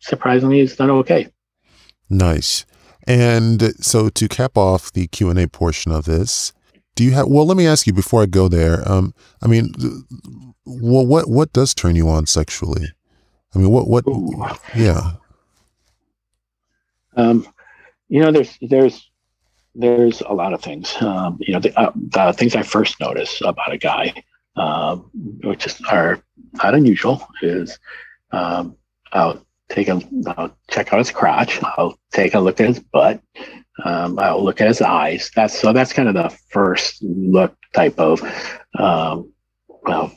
surprisingly has done okay. Nice. And so to cap off the Q&A portion of this, let me ask you before I go there. I mean, well, what does turn you on sexually? I mean, what, Ooh. Yeah. There's a lot of things, the things I first notice about a guy, which are not unusual, is, I'll check out his crotch. I'll take a look at his butt. I'll look at his eyes. That's kind of the first look type of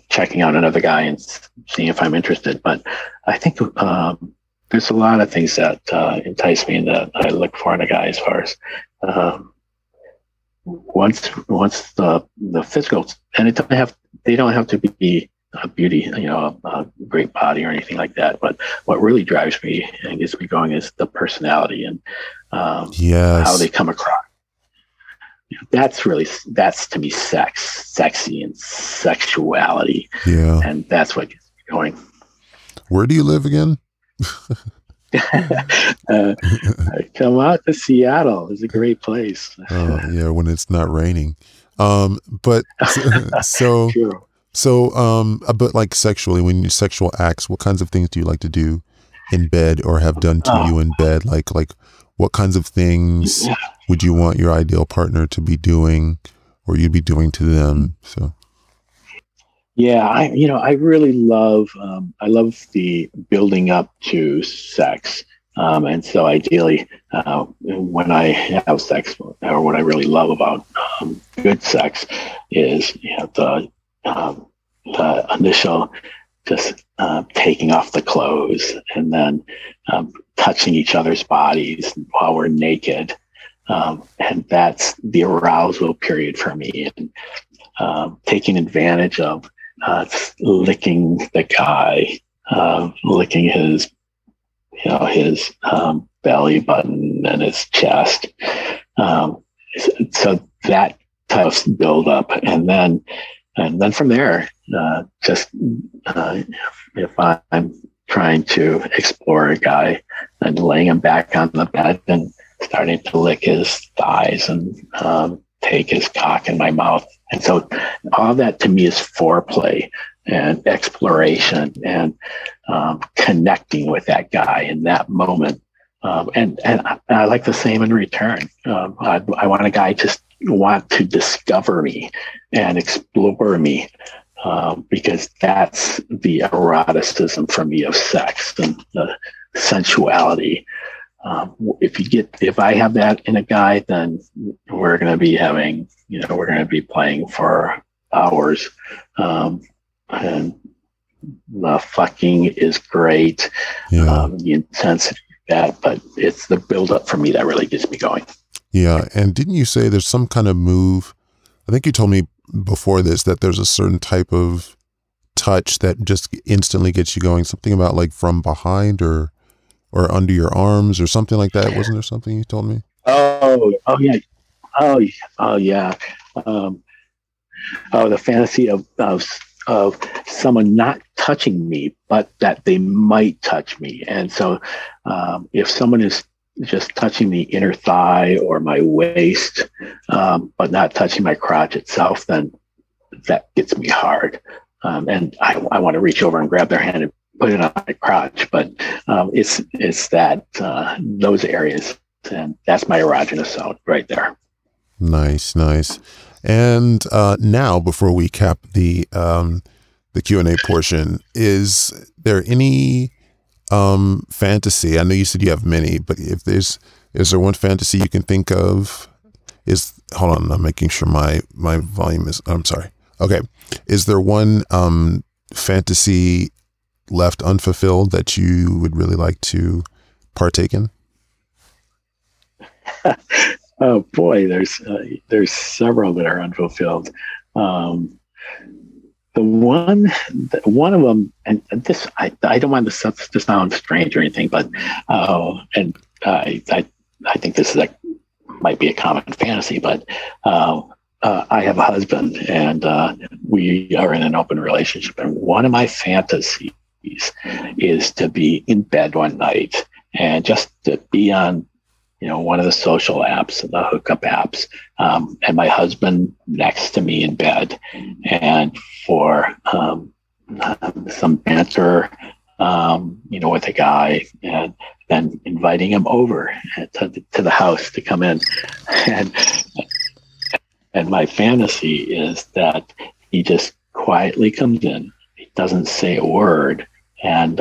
checking out another guy and seeing if I'm interested. But I think there's a lot of things that entice me and that I look for in a guy as far as once the physicals, and they don't have to be a beauty, a great body or anything like that. But what really drives me and gets me going is the personality and how they come across. That's to me sex, sexy and sexuality. Yeah. And that's what gets me going. Where do you live again? Come out to Seattle. It's a great place. Yeah, when it's not raining. But so... True. So, but like sexually, when you sexual acts, what kinds of things do you like to do in bed or have done to you in bed? Like what kinds of things would you want your ideal partner to be doing or you'd be doing to them? So. Yeah. I really love, I love the building up to sex. And so ideally, when I have sex, or what I really love about, good sex is, the initial just taking off the clothes and then touching each other's bodies while we're naked, And that's the arousal period for me, and taking advantage of licking the guy, licking his, you know, his belly button and his chest. So that type of build up, and then from there, if I'm trying to explore a guy and laying him back on the bed and starting to lick his thighs and take his cock in my mouth. And so all that to me is foreplay and exploration and connecting with that guy in that moment. And I like the same in return. I want a guy just want to discover me and explore me, because that's the eroticism for me of sex and the sensuality. If I have that in a guy, then we're going to be having, you know, we're going to be playing for hours. And the fucking is great. Yeah. The intensity of that, but it's the buildup for me that really gets me going. Yeah. And didn't you say there's some kind of move? I think you told me before this that there's a certain type of touch that just instantly gets you going. Something about like from behind or under your arms or something like that. Wasn't there something you told me? Oh yeah. The fantasy of someone not touching me, but that they might touch me. And so, if someone is just touching the inner thigh or my waist, but not touching my crotch itself, then that gets me hard. And I want to reach over and grab their hand and put it on my crotch, but it's that those areas, and that's my erogenous zone right there. Nice. And now, before we cap the Q&A portion, is there any fantasy? I know you said you have many, but if is there one fantasy you can think of? Hold on, I'm making sure my volume is. I'm sorry. Okay, is there one fantasy left unfulfilled that you would really like to partake in? Oh boy, there's several that are unfulfilled. One of them, and this, I don't want this to sound strange or anything, but I think this is might be a common fantasy, but I have a husband, and we are in an open relationship, and one of my fantasies is to be in bed one night and just to be on, you know, one of the social apps and the hookup apps, and my husband next to me in bed, and for some banter, you know, with a guy, and then inviting him over to the house to come in, and my fantasy is that he just quietly comes in, he doesn't say a word, and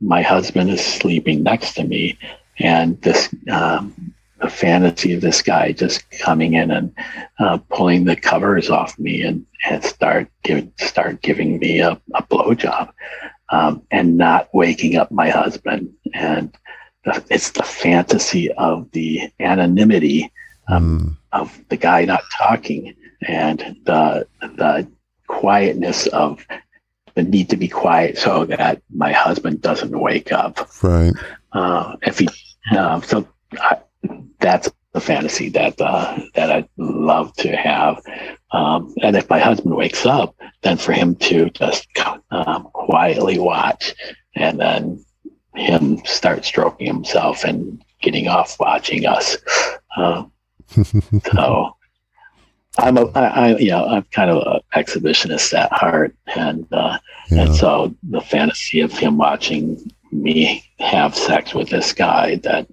my husband is sleeping next to me, and this the fantasy of this guy just coming in and pulling the covers off me and start giving me a blowjob, and not waking up my husband, and it's the fantasy of the anonymity of the guy not talking, and the quietness of the need to be quiet so that my husband doesn't wake up. Right. That's a fantasy that I'd love to have. And if my husband wakes up, then for him to just quietly watch, and then him start stroking himself and getting off watching us. So I'm kind of an exhibitionist at heart, and so the fantasy of him watching me have sex with this guy that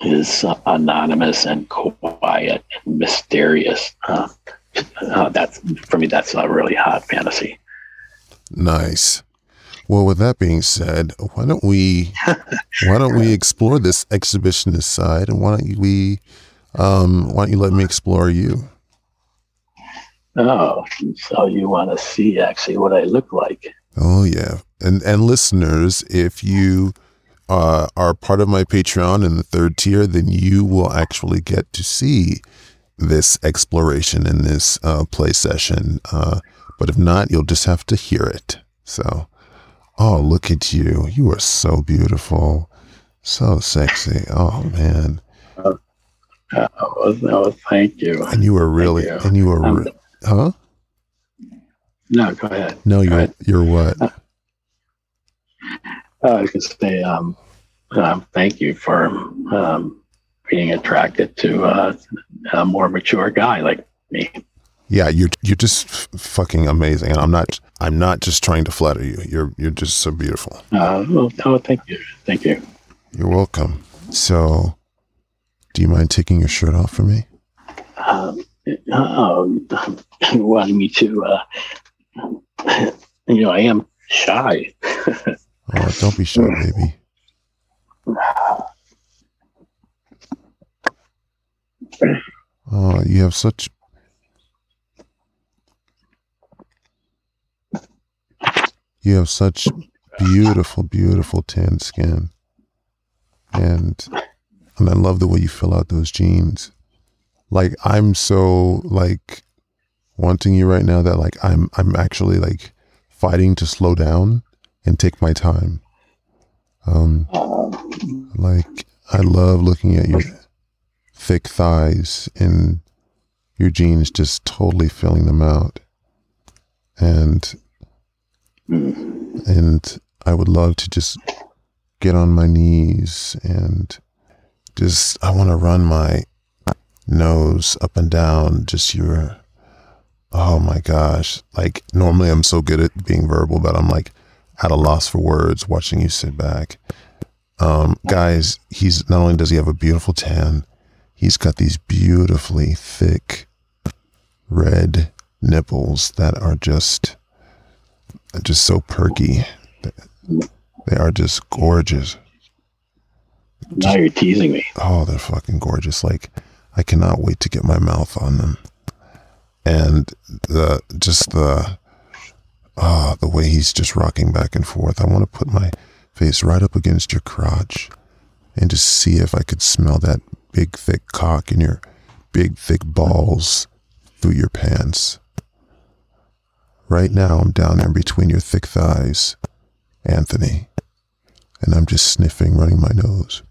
is anonymous and quiet and mysterious. That's for me. That's a really hot fantasy. Nice. Well, with that being said, why don't we explore this exhibitionist side, and why don't you let me explore you? Oh, so you want to see actually what I look like? Oh yeah, and listeners, if you are part of my Patreon in the third tier, then you will actually get to see this exploration in this play session. But if not, you'll just have to hear it. So, oh, look at you. You are so beautiful. So sexy. Oh, man. That was thank you. And you were really, and you were, huh? No, go ahead. No, you're what? I was going to say, thank you for being attracted to a more mature guy like me. Yeah, you're just fucking amazing, and I'm not just trying to flatter you. You're just so beautiful. Well, thank you. You're welcome. So, do you mind taking your shirt off for me? Wanting me to, I am shy. Oh, don't be shy, baby. Oh, you have such. You have such beautiful, beautiful tan skin. And I love the way you fill out those jeans. Like, I'm so, like, wanting you right now that, like, I'm actually, like, fighting to slow down and take my time. Like, I love looking at your thick thighs and your jeans just totally filling them out. And I would love to just get on my knees and just, I want to run my nose up and down, just your, oh my gosh. Like, normally I'm so good at being verbal, but I'm like at a loss for words watching you sit back. Guys, he's, not only does he have a beautiful tan, he's got these beautifully thick red nipples that are just so perky. They are just gorgeous. Now you're teasing me. Oh, they're fucking gorgeous. Like, I cannot wait to get my mouth on them. And the way he's just rocking back and forth. I want to put my face right up against your crotch and just see if I could smell that big, thick cock and your big, thick balls through your pants. Right now, I'm down there between your thick thighs, Anthony, and I'm just sniffing, running my nose.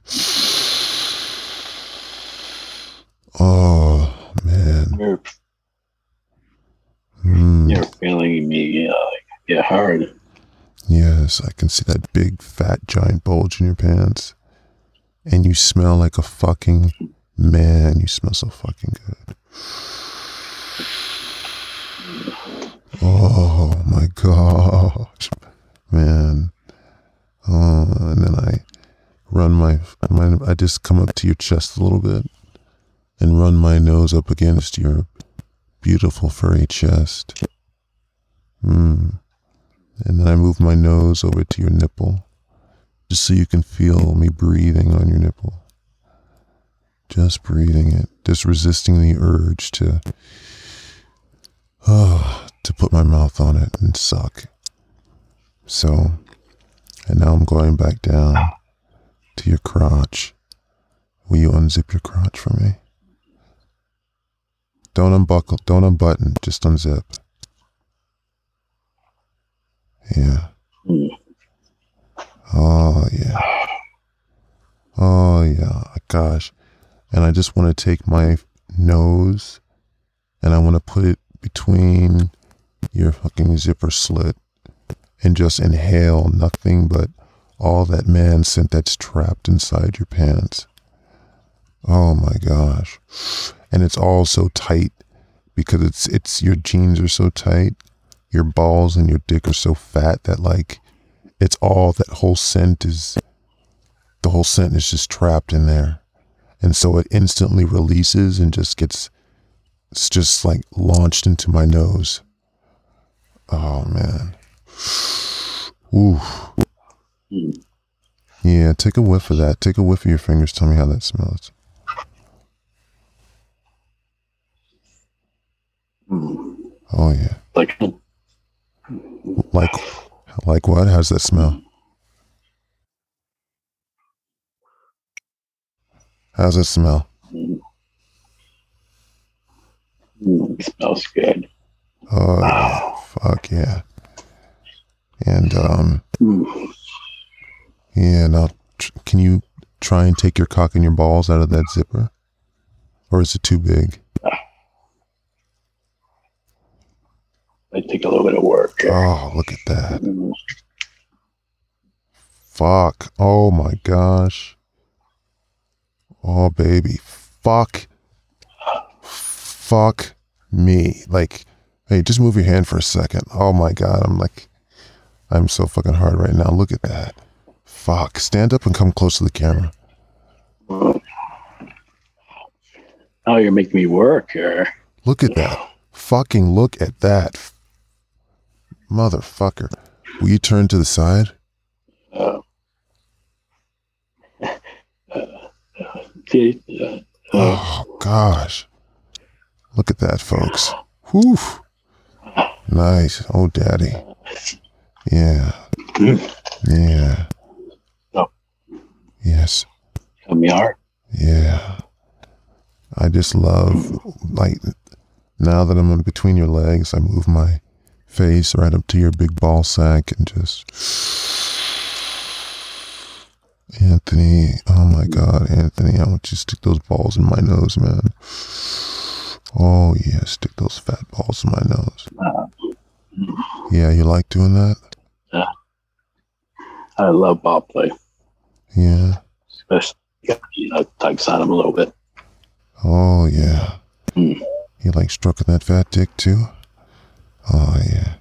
Oh, man. You're feeling me get hard. Yes, I can see that big, fat, giant bulge in your pants. And you smell like a fucking man. You smell so fucking good. Oh my gosh, man. Oh, and then I run I just come up to your chest a little bit and run my nose up against your beautiful furry chest. And then I move my nose over to your nipple just so you can feel me breathing on your nipple. Just breathing it, just resisting the urge to put my mouth on it and suck. So, and now I'm going back down to your crotch. Will you unzip your crotch for me? Don't unbuckle, don't unbutton, just unzip. Yeah. Oh, yeah. Oh, yeah, gosh. And I just want to take my nose and I want to put it between your fucking zipper slit and just inhale nothing but all that man scent that's trapped inside your pants. Oh my gosh. And it's all so tight because it's your jeans are so tight, your balls and your dick are so fat that like it's all that whole scent is just trapped in there. And so it instantly releases and just gets, it's just like launched into my nose. Oh man. Ooh. Yeah, take a whiff of that. Take a whiff of your fingers. Tell me how that smells. Oh yeah. Like what? How's that smell? How's it smell? It smells good. Oh, wow. Fuck yeah. And, yeah, now, can you try and take your cock and your balls out of that zipper? Or is it too big? It'd take a little bit of work. Oh, look at that. Mm. Fuck. Oh, my gosh. Oh, baby. Fuck. Fuck me. Like, hey, just move your hand for a second. Oh, my God. I'm so fucking hard right now. Look at that. Fuck. Stand up and come close to the camera. Oh, you're making me work here. Look at that. Fucking look at that. Motherfucker. Will you turn to the side? Oh, gosh. Look at that, folks. Whew. Nice. Oh, daddy. Yeah. Yeah. Oh. Yes. Tell me art. Yeah. I just love, like, now that I'm in between your legs, I move my face right up to your big ball sack and just... Anthony, oh my God, Anthony, I want you to stick those balls in my nose, man. Oh, yeah, stick those fat balls in my nose. Yeah, you like doing that? Yeah. I love ball play. Yeah. Especially, tugs on them a little bit. Oh, yeah. Mm. You like stroking that fat dick, too? Oh, yeah.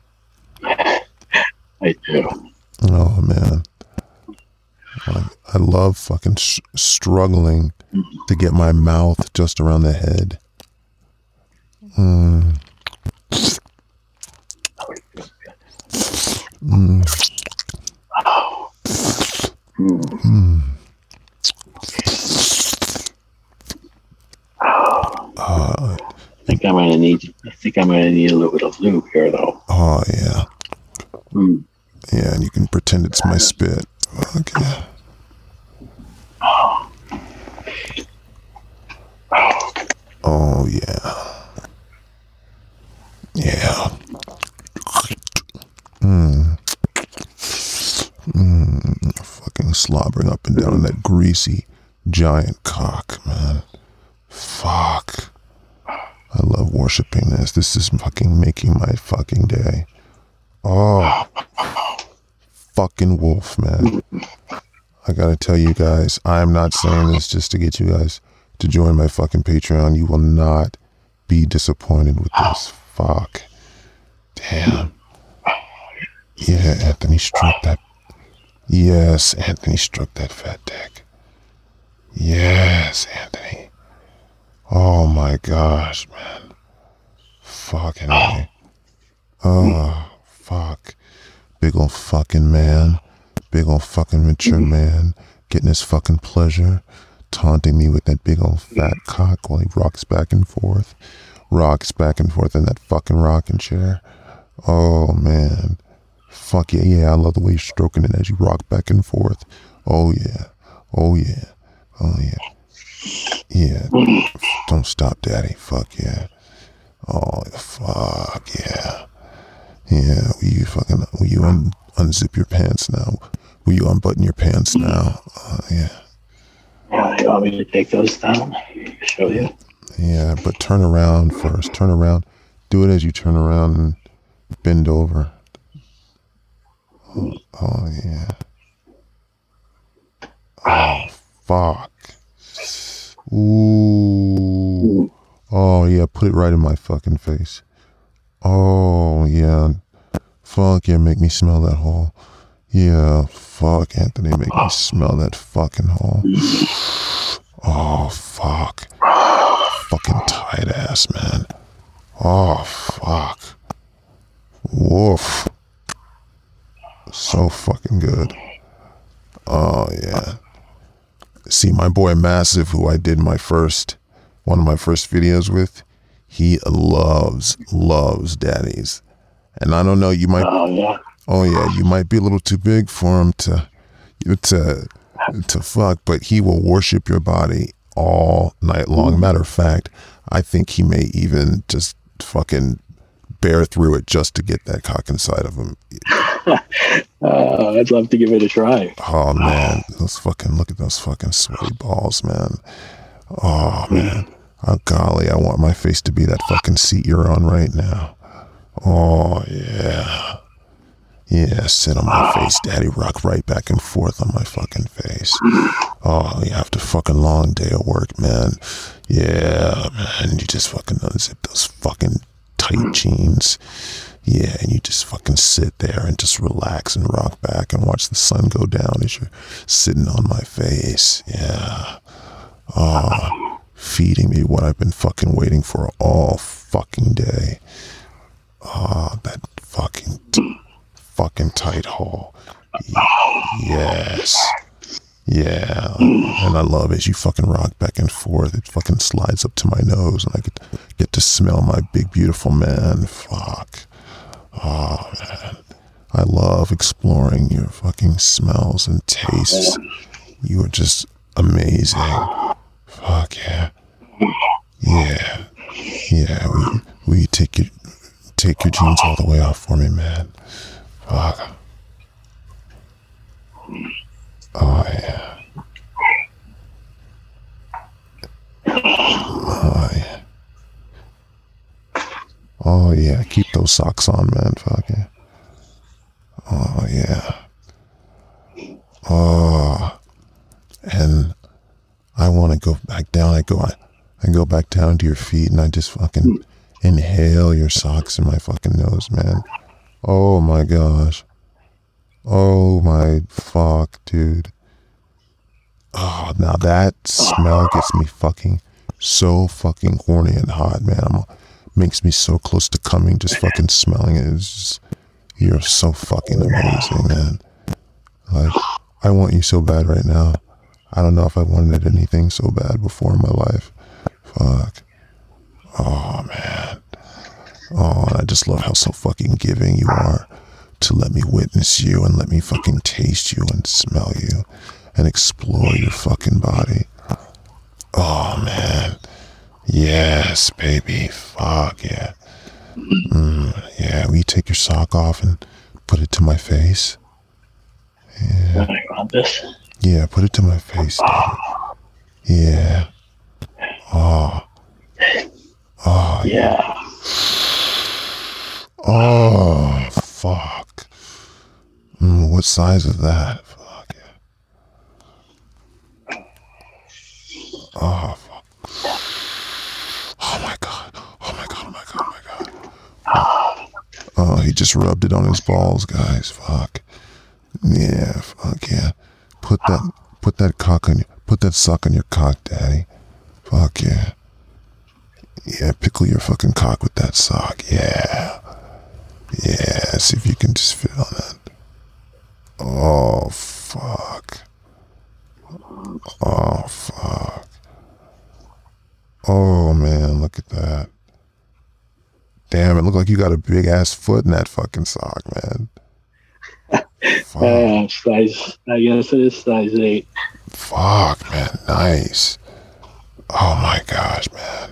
I do. Oh, man. I love fucking struggling to get my mouth just around the head. Mm. Mm. Mm. I think I'm gonna need a little bit of lube here, though. Oh yeah. Mm. Yeah, and you can pretend it's my spit. Okay. Oh yeah. Yeah. Mm. Mm. Fucking slobbering up and down in that greasy giant cock, man. Fuck. I love worshiping this. This is fucking making my fucking day. Oh. Fucking wolf, man. I gotta tell you guys, I'm not saying this just to get you guys to join my fucking Patreon. You will not be disappointed with this. Fuck. Damn. Yeah, Anthony struck that. Yes, Anthony struck that fat dick. Yes, Anthony. Oh my gosh, man. Fucking A. Oh, fuck. Big old fucking man. Big old fucking mature man. Getting his fucking pleasure. Taunting me with that big old fat cock while he rocks back and forth. Rocks back and forth in that fucking rocking chair. Oh, man. Fuck yeah, yeah. I love the way you're stroking it as you rock back and forth. Oh, yeah. Oh, yeah. Oh, yeah. Yeah, don't stop, daddy. Fuck yeah. Oh, fuck yeah. Yeah, will you unzip your pants now? Will you unbutton your pants now? Yeah. You want me to take those down? Show you. Yeah, but turn around first. Turn around. Do it as you turn around and bend over. Oh yeah. Oh, fuck. Ooh. Oh, yeah. Put it right in my fucking face. Oh, yeah. Fuck, yeah. Make me smell that hole. Yeah. Fuck, Anthony. Make me smell that fucking hole. Oh, fuck. Fucking tight ass, man. Oh, fuck. Woof. So fucking good. Oh, yeah. See, my boy Massive, who I did one of my first videos with, he loves daddies. And I don't know, you might, you might be a little too big for him to fuck, but he will worship your body all night long. Matter of fact, I think he may even just fucking bear through it just to get that cock inside of him. I'd love to give it a try. Oh man, those fucking, look at those fucking sweaty balls, man. Oh man, oh golly, I want my face to be that fucking seat you're on right now. Oh yeah, yeah, sit on my face, daddy, rock right back and forth on my fucking face. Oh yeah, after fucking long day of work, man. Yeah man, you just fucking unzip those fucking tight jeans, yeah, and you just fucking sit there and just relax and rock back and watch the sun go down as you're sitting on my face. Yeah, oh, feeding me what I've been fucking waiting for all fucking day. Oh, that fucking fucking tight hole. Yes. Yeah, and I love as you fucking rock back and forth, it fucking slides up to my nose and I get to smell my big beautiful man. Fuck. Oh man, I love exploring your fucking smells and tastes. You are just amazing. Fuck yeah. Yeah, yeah. Will you take your jeans all the way off for me, man? Fuck. Oh yeah. Oh yeah. Oh yeah. Keep those socks on, man. Fuck yeah. Oh yeah. Oh. And I want to go back down. I go back down to your feet, and I just fucking inhale your socks in my fucking nose, man. Oh my gosh. Oh my fuck, dude. Oh, now that smell gets me fucking so fucking horny and hot, man. Makes me so close to coming, just fucking smelling it. Just, you're so fucking amazing, man. Like, I want you so bad right now. I don't know if I wanted anything so bad before in my life. Fuck. Oh man. Oh, and I just love how so fucking giving you are. To let me witness you and let me fucking taste you and smell you and explore your fucking body. Oh man, yes baby, fuck yeah. Yeah, will you take your sock off and put it to my face? Yeah, I want this. Yeah, put it to my face, dude. Yeah. Oh yeah. Oh fuck. What size is that? Fuck yeah. Oh, fuck. Oh my god. Oh my god. Oh my god. Oh my god. Oh, he just rubbed it on his balls, guys. Fuck. Yeah. Fuck yeah. Put that sock on your cock, daddy. Fuck yeah. Yeah. Pickle your fucking cock with that sock. Yeah. Yeah. See if you can just fit on that. Oh fuck. Oh fuck. Oh man, look at that. Damn, it looked like you got a big ass foot in that fucking sock, man. Fuck. I guess it is size 8. Fuck man, nice. Oh my gosh, man.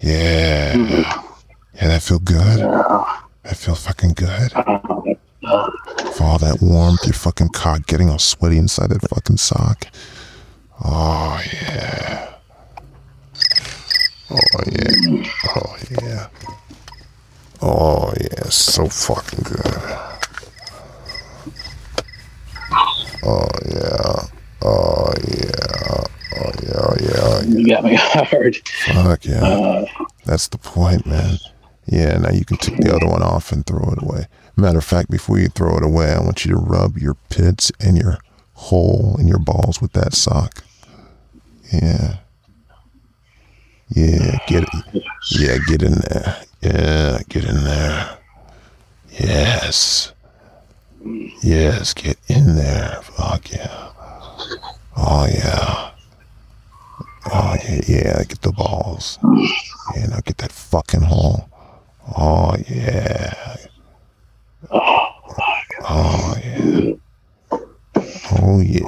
Yeah. Yeah, that feel good. Yeah. That feel fucking good. For all that warmth, your fucking cock getting all sweaty inside that fucking sock. Oh yeah. Oh yeah. Oh yeah. Oh yeah. So fucking good. Oh yeah. Oh yeah. Oh yeah. Oh yeah. You got me hard. Fuck yeah. That's the point, man. Yeah, now you can take the other one off and throw it away. Matter of fact, before you throw it away, I want you to rub your pits and your hole and your balls with that sock. Yeah. Yeah, get it. Yeah, get in there. Yeah, get in there. Yes. Yes, get in there. Fuck yeah. Oh, yeah. Oh, yeah, yeah, get the balls. Yeah, now get that fucking hole. Oh, yeah. Oh, fuck. Oh, yeah. Oh, yeah.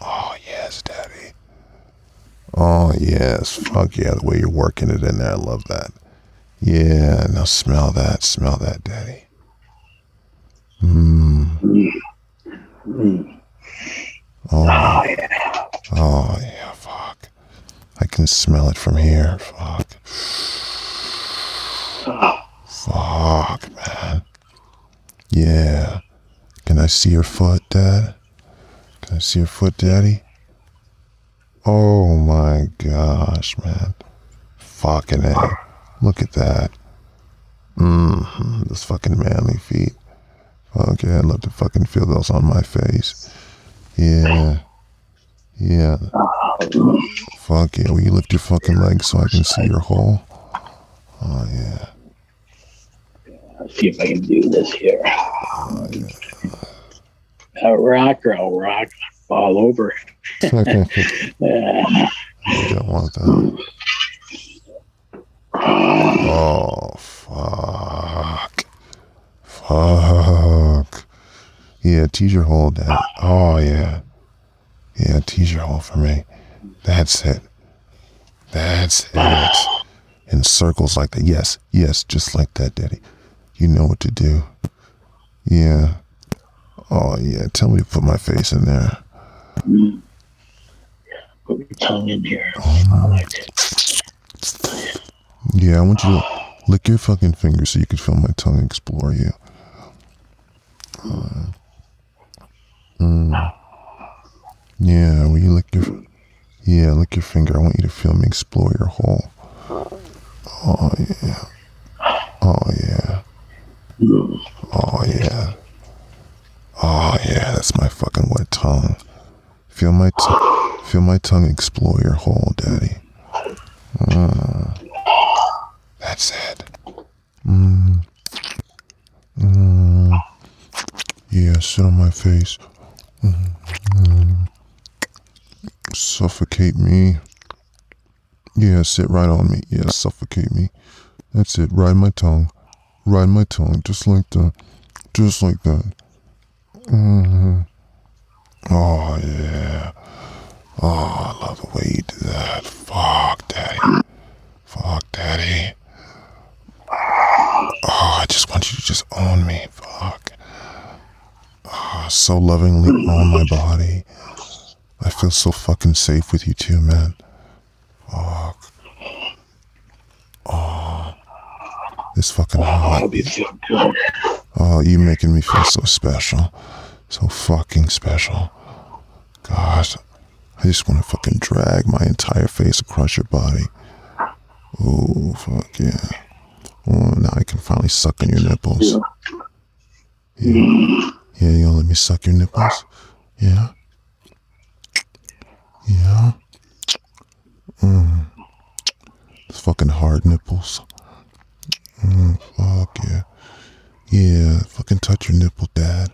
Oh, yes, daddy. Oh, Oh, yes. Fuck yeah, the way you're working it in there. I love that. Yeah, now smell that. Smell that, Daddy. Mmm. Mm. Oh, yeah. Oh, yeah, fuck. I can smell it from here. Fuck. Fuck, man. Yeah. Can I see your foot, Dad? Can I see your foot, Daddy? Oh my gosh, man. Fucking A. Look at that. Mm-hmm. Those fucking manly feet. Fuck yeah, I'd love to fucking feel those on my face. Yeah. Yeah. Fuck yeah. Will you lift your fucking legs so I can see your hole? Oh yeah. Let's see if I can do this here. Oh, yeah. I'll rock all over. Yeah. I don't want that. Oh, fuck. Fuck. Yeah, tease your hole, Dad. Oh, yeah. Yeah, tease your hole for me. That's it. That's it. In circles like that. Yes, yes, just like that, Daddy. You know what to do. Yeah. Oh, yeah. Tell me to put my face in there. Mm-hmm. Put your tongue in here. I like it. Yeah, I want you to lick your fucking finger so you can feel my tongue explore you. Yeah, will you lick your finger. I want you to feel me explore your hole. Oh, yeah. Oh, yeah. Oh, yeah. Oh, yeah, that's my fucking wet tongue. Feel my tongue explore your hole, Daddy. That's it. Yeah, sit on my face. Suffocate me. Yeah, sit right on me. Yeah, suffocate me. That's it. Ride my tongue. Ride my tongue. Just like that. Just like that. Oh, yeah. Oh, I love the way you do that. Fuck, Daddy. Fuck, Daddy. Oh, I just want you to just own me. Fuck. Oh, so lovingly own my body. I feel so fucking safe with you too, man. Fuck. Oh. This fucking hot. Oh, you making me feel so special. So fucking special. Gosh, I just want to fucking drag my entire face across your body. Oh, fuck yeah. Oh, now I can finally suck on your nipples. Yeah. Yeah, you gonna let me suck your nipples? Yeah. Yeah. It's fucking hard nipples. Fuck yeah. Yeah, fucking touch your nipple, Dad.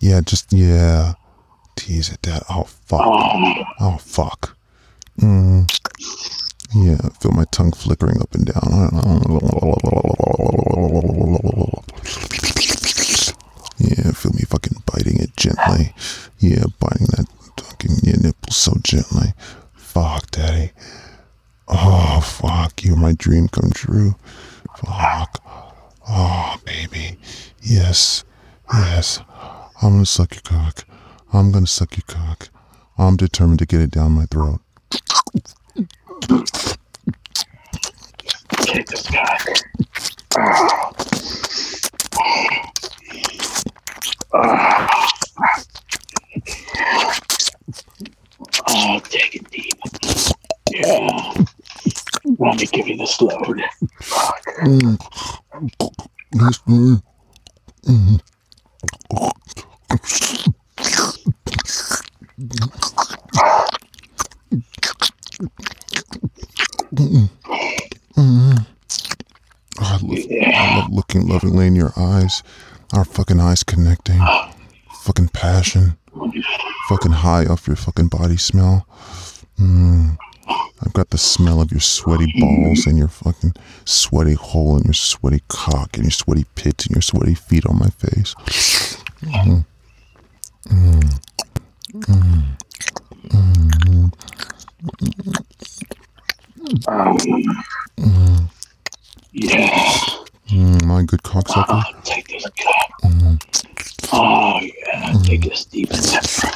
Yeah, just, yeah. Tease it, Dad. Oh, fuck. Oh, fuck. Yeah, I feel my tongue flickering up and down. Yeah, feel me fucking biting it gently. Yeah, biting that fucking nipple so gently. Fuck, Daddy. Oh, fuck. You're my dream come true. Fuck. Oh, baby. Yes. Yes. I'm gonna suck your cock. I'm gonna suck your cock. I'm determined to get it down my throat. Get this cock. Oh, take it deep. Yeah. Let me give you this load. Fuck. I love looking lovingly in your eyes. Our fucking eyes connecting. Fucking passion. Fucking high off your fucking body smell. I've got the smell of your sweaty balls and your fucking sweaty hole and your sweaty cock and your sweaty pits and your sweaty feet on my face. Yeah. My good cocksucker. Take this cup. Oh, yeah. Take this deep step.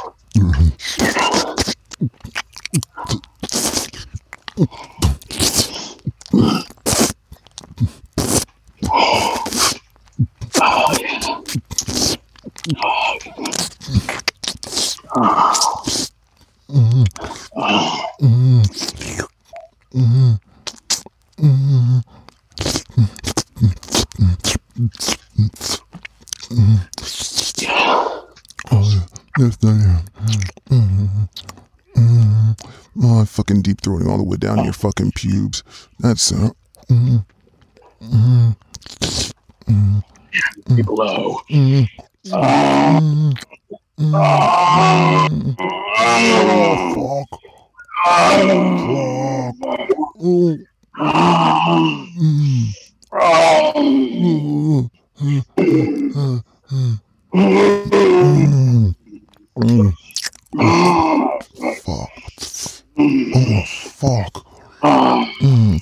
Oh, yeah. Oh, yeah. Fucking deep throating all the way down to your fucking pubes. That's below. Oh, fuck. Fuck.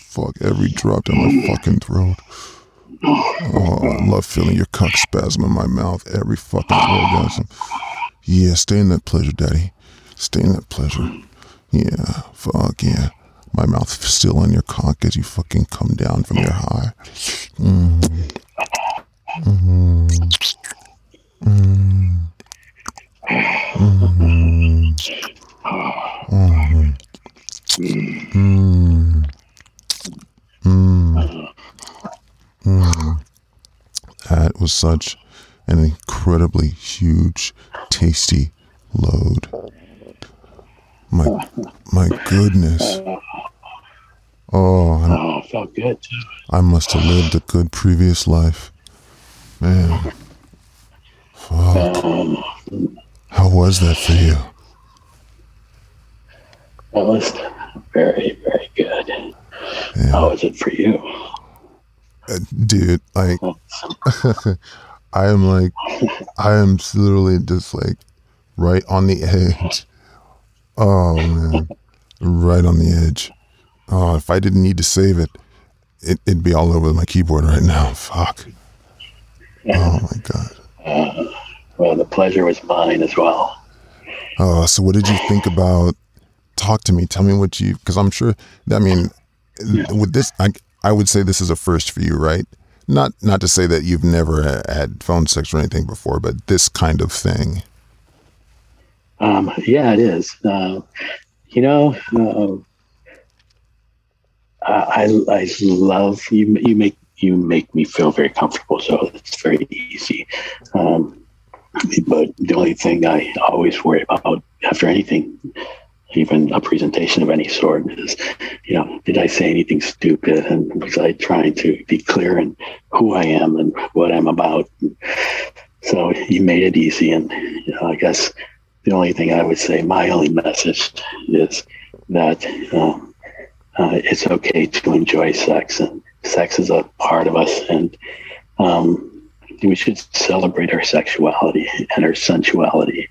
Fuck every drop down my fucking throat. Oh, I love feeling your cuck spasm in my mouth every fucking orgasm. Yeah, stay in that pleasure, daddy. Stay in that pleasure. Yeah, fuck yeah. My mouth's still on your cock as you fucking come down from your high. That was such an incredibly huge, tasty load. My goodness. Oh, it felt good too. I must have lived a good previous life, man. Fuck. How was that for you? That was very, very good. Yeah. How was it for you? Dude, like, I am literally just like right on the edge. Oh, man. Right on the edge. Oh, if I didn't need to save it, it'd be all over my keyboard right now. Fuck. Oh, my God. Well, the pleasure was mine as well. Oh, so what did you think about? Talk to me. Tell me what you, because I'm sure, I mean, with this, I would say this is a first for you, right? Not to say that you've never had phone sex or anything before, but this kind of thing. Yeah, it is. I love you. You make me feel very comfortable, so it's very easy. But the only thing I always worry about after anything, even a presentation of any sort, is, you know, did I say anything stupid? And was I trying to be clear in who I am and what I'm about? And so you made it easy. And, you know, I guess the only thing I would say, my only message is that it's okay to enjoy sex, and sex is a part of us. And we should celebrate our sexuality and our sensuality.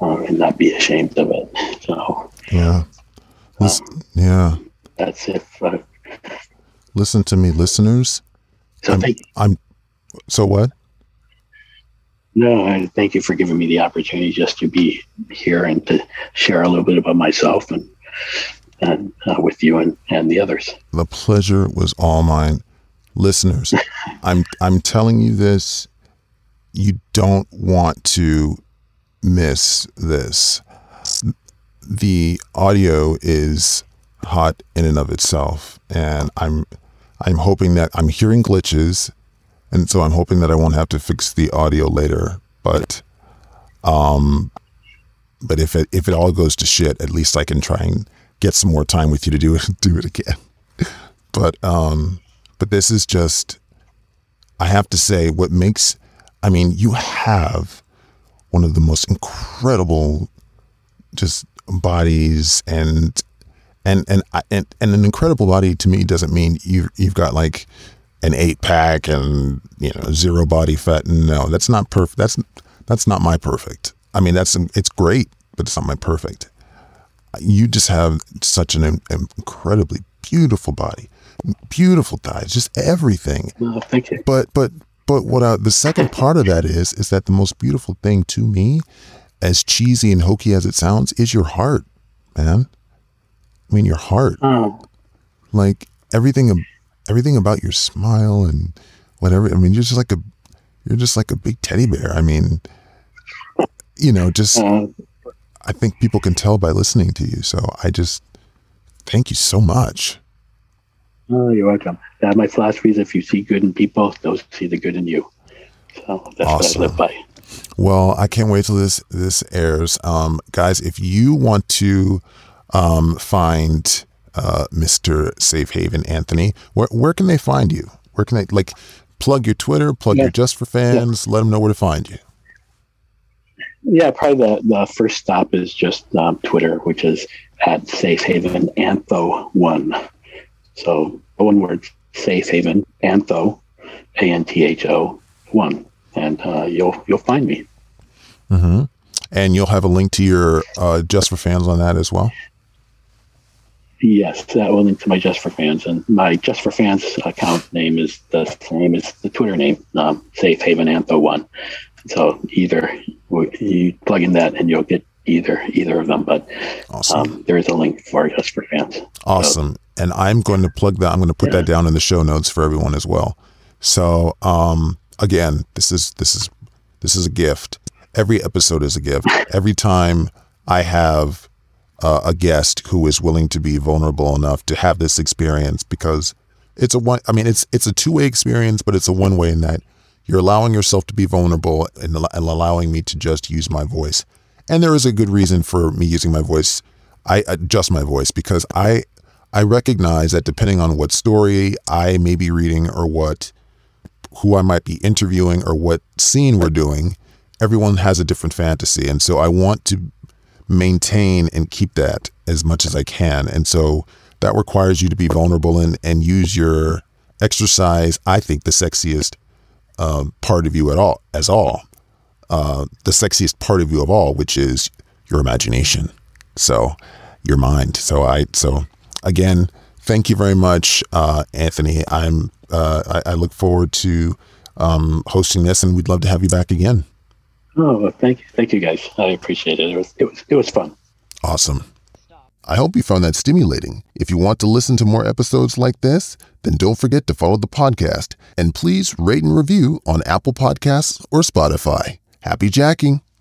And not be ashamed of it. So yeah, that's it. Listen to me, listeners. So so what? No, and thank you for giving me the opportunity just to be here and to share a little bit about myself and with you and the others. The pleasure was all mine, listeners. I'm telling you this. You don't want to miss this. The audio is hot in and of itself, and I'm hoping that I'm hearing glitches, and so I'm hoping that I won't have to fix the audio later, but if it all goes to shit, at least I can try and get some more time with you to do it again. But this is just, I have to say, what makes, I mean, you have one of the most incredible just bodies, and an incredible body to me doesn't mean you've got like an 8-pack and, you know, zero body fat. No, that's not perfect. That's not my perfect. I mean, it's great, but it's not my perfect. You just have such an incredibly beautiful body, beautiful thighs, just everything. Oh, thank you. But the second part of that is that the most beautiful thing to me, as cheesy and hokey as it sounds, is your heart, man. I mean, your heart. Oh. Like everything about your smile and whatever. I mean, you're just like a big teddy bear. I mean, I think people can tell by listening to you. So I just thank you so much. Oh, you're welcome. That my philosophy is: if you see good in people, they'll see the good in you. So that's awesome. What I live by. Well, I can't wait till this airs, guys. If you want to find Mr. Safe Haven Anthony, where can they find you? Where can they plug your Twitter, plug your Just for Fans, let them know where to find you? Yeah, probably the first stop is just Twitter, which is at Safe Haven Antho1. So one word, Safe Haven Antho, ANTHO1, and you'll find me. Mm-hmm. And you'll have a link to your Just for Fans on that as well? Yes, that will link to my Just for Fans. And my Just for Fans account name is the same as the Twitter name, Safe Haven Antho1. So either you plug in that and you'll get either of them. But awesome. There is a link for Just for Fans. Awesome. So, and I'm going to plug that. I'm going to put that down in the show notes for everyone as well. So again, this is a gift. Every episode is a gift. Every time I have a guest who is willing to be vulnerable enough to have this experience, because it's a two-way experience, but it's a one-way in that you're allowing yourself to be vulnerable and allowing me to just use my voice. And there is a good reason for me using my voice. I adjust my voice because I recognize that depending on what story I may be reading or who I might be interviewing or what scene we're doing, everyone has a different fantasy. And so I want to maintain and keep that as much as I can. And so that requires you to be vulnerable and use your exercise. I think the sexiest part of you the sexiest part of you of all, which is your imagination. So your mind. So again, thank you very much, Anthony. I look forward to hosting this, and we'd love to have you back again. Oh, thank you guys. I appreciate it. It was fun. Awesome. I hope you found that stimulating. If you want to listen to more episodes like this, then don't forget to follow the podcast. And please rate and review on Apple Podcasts or Spotify. Happy jacking!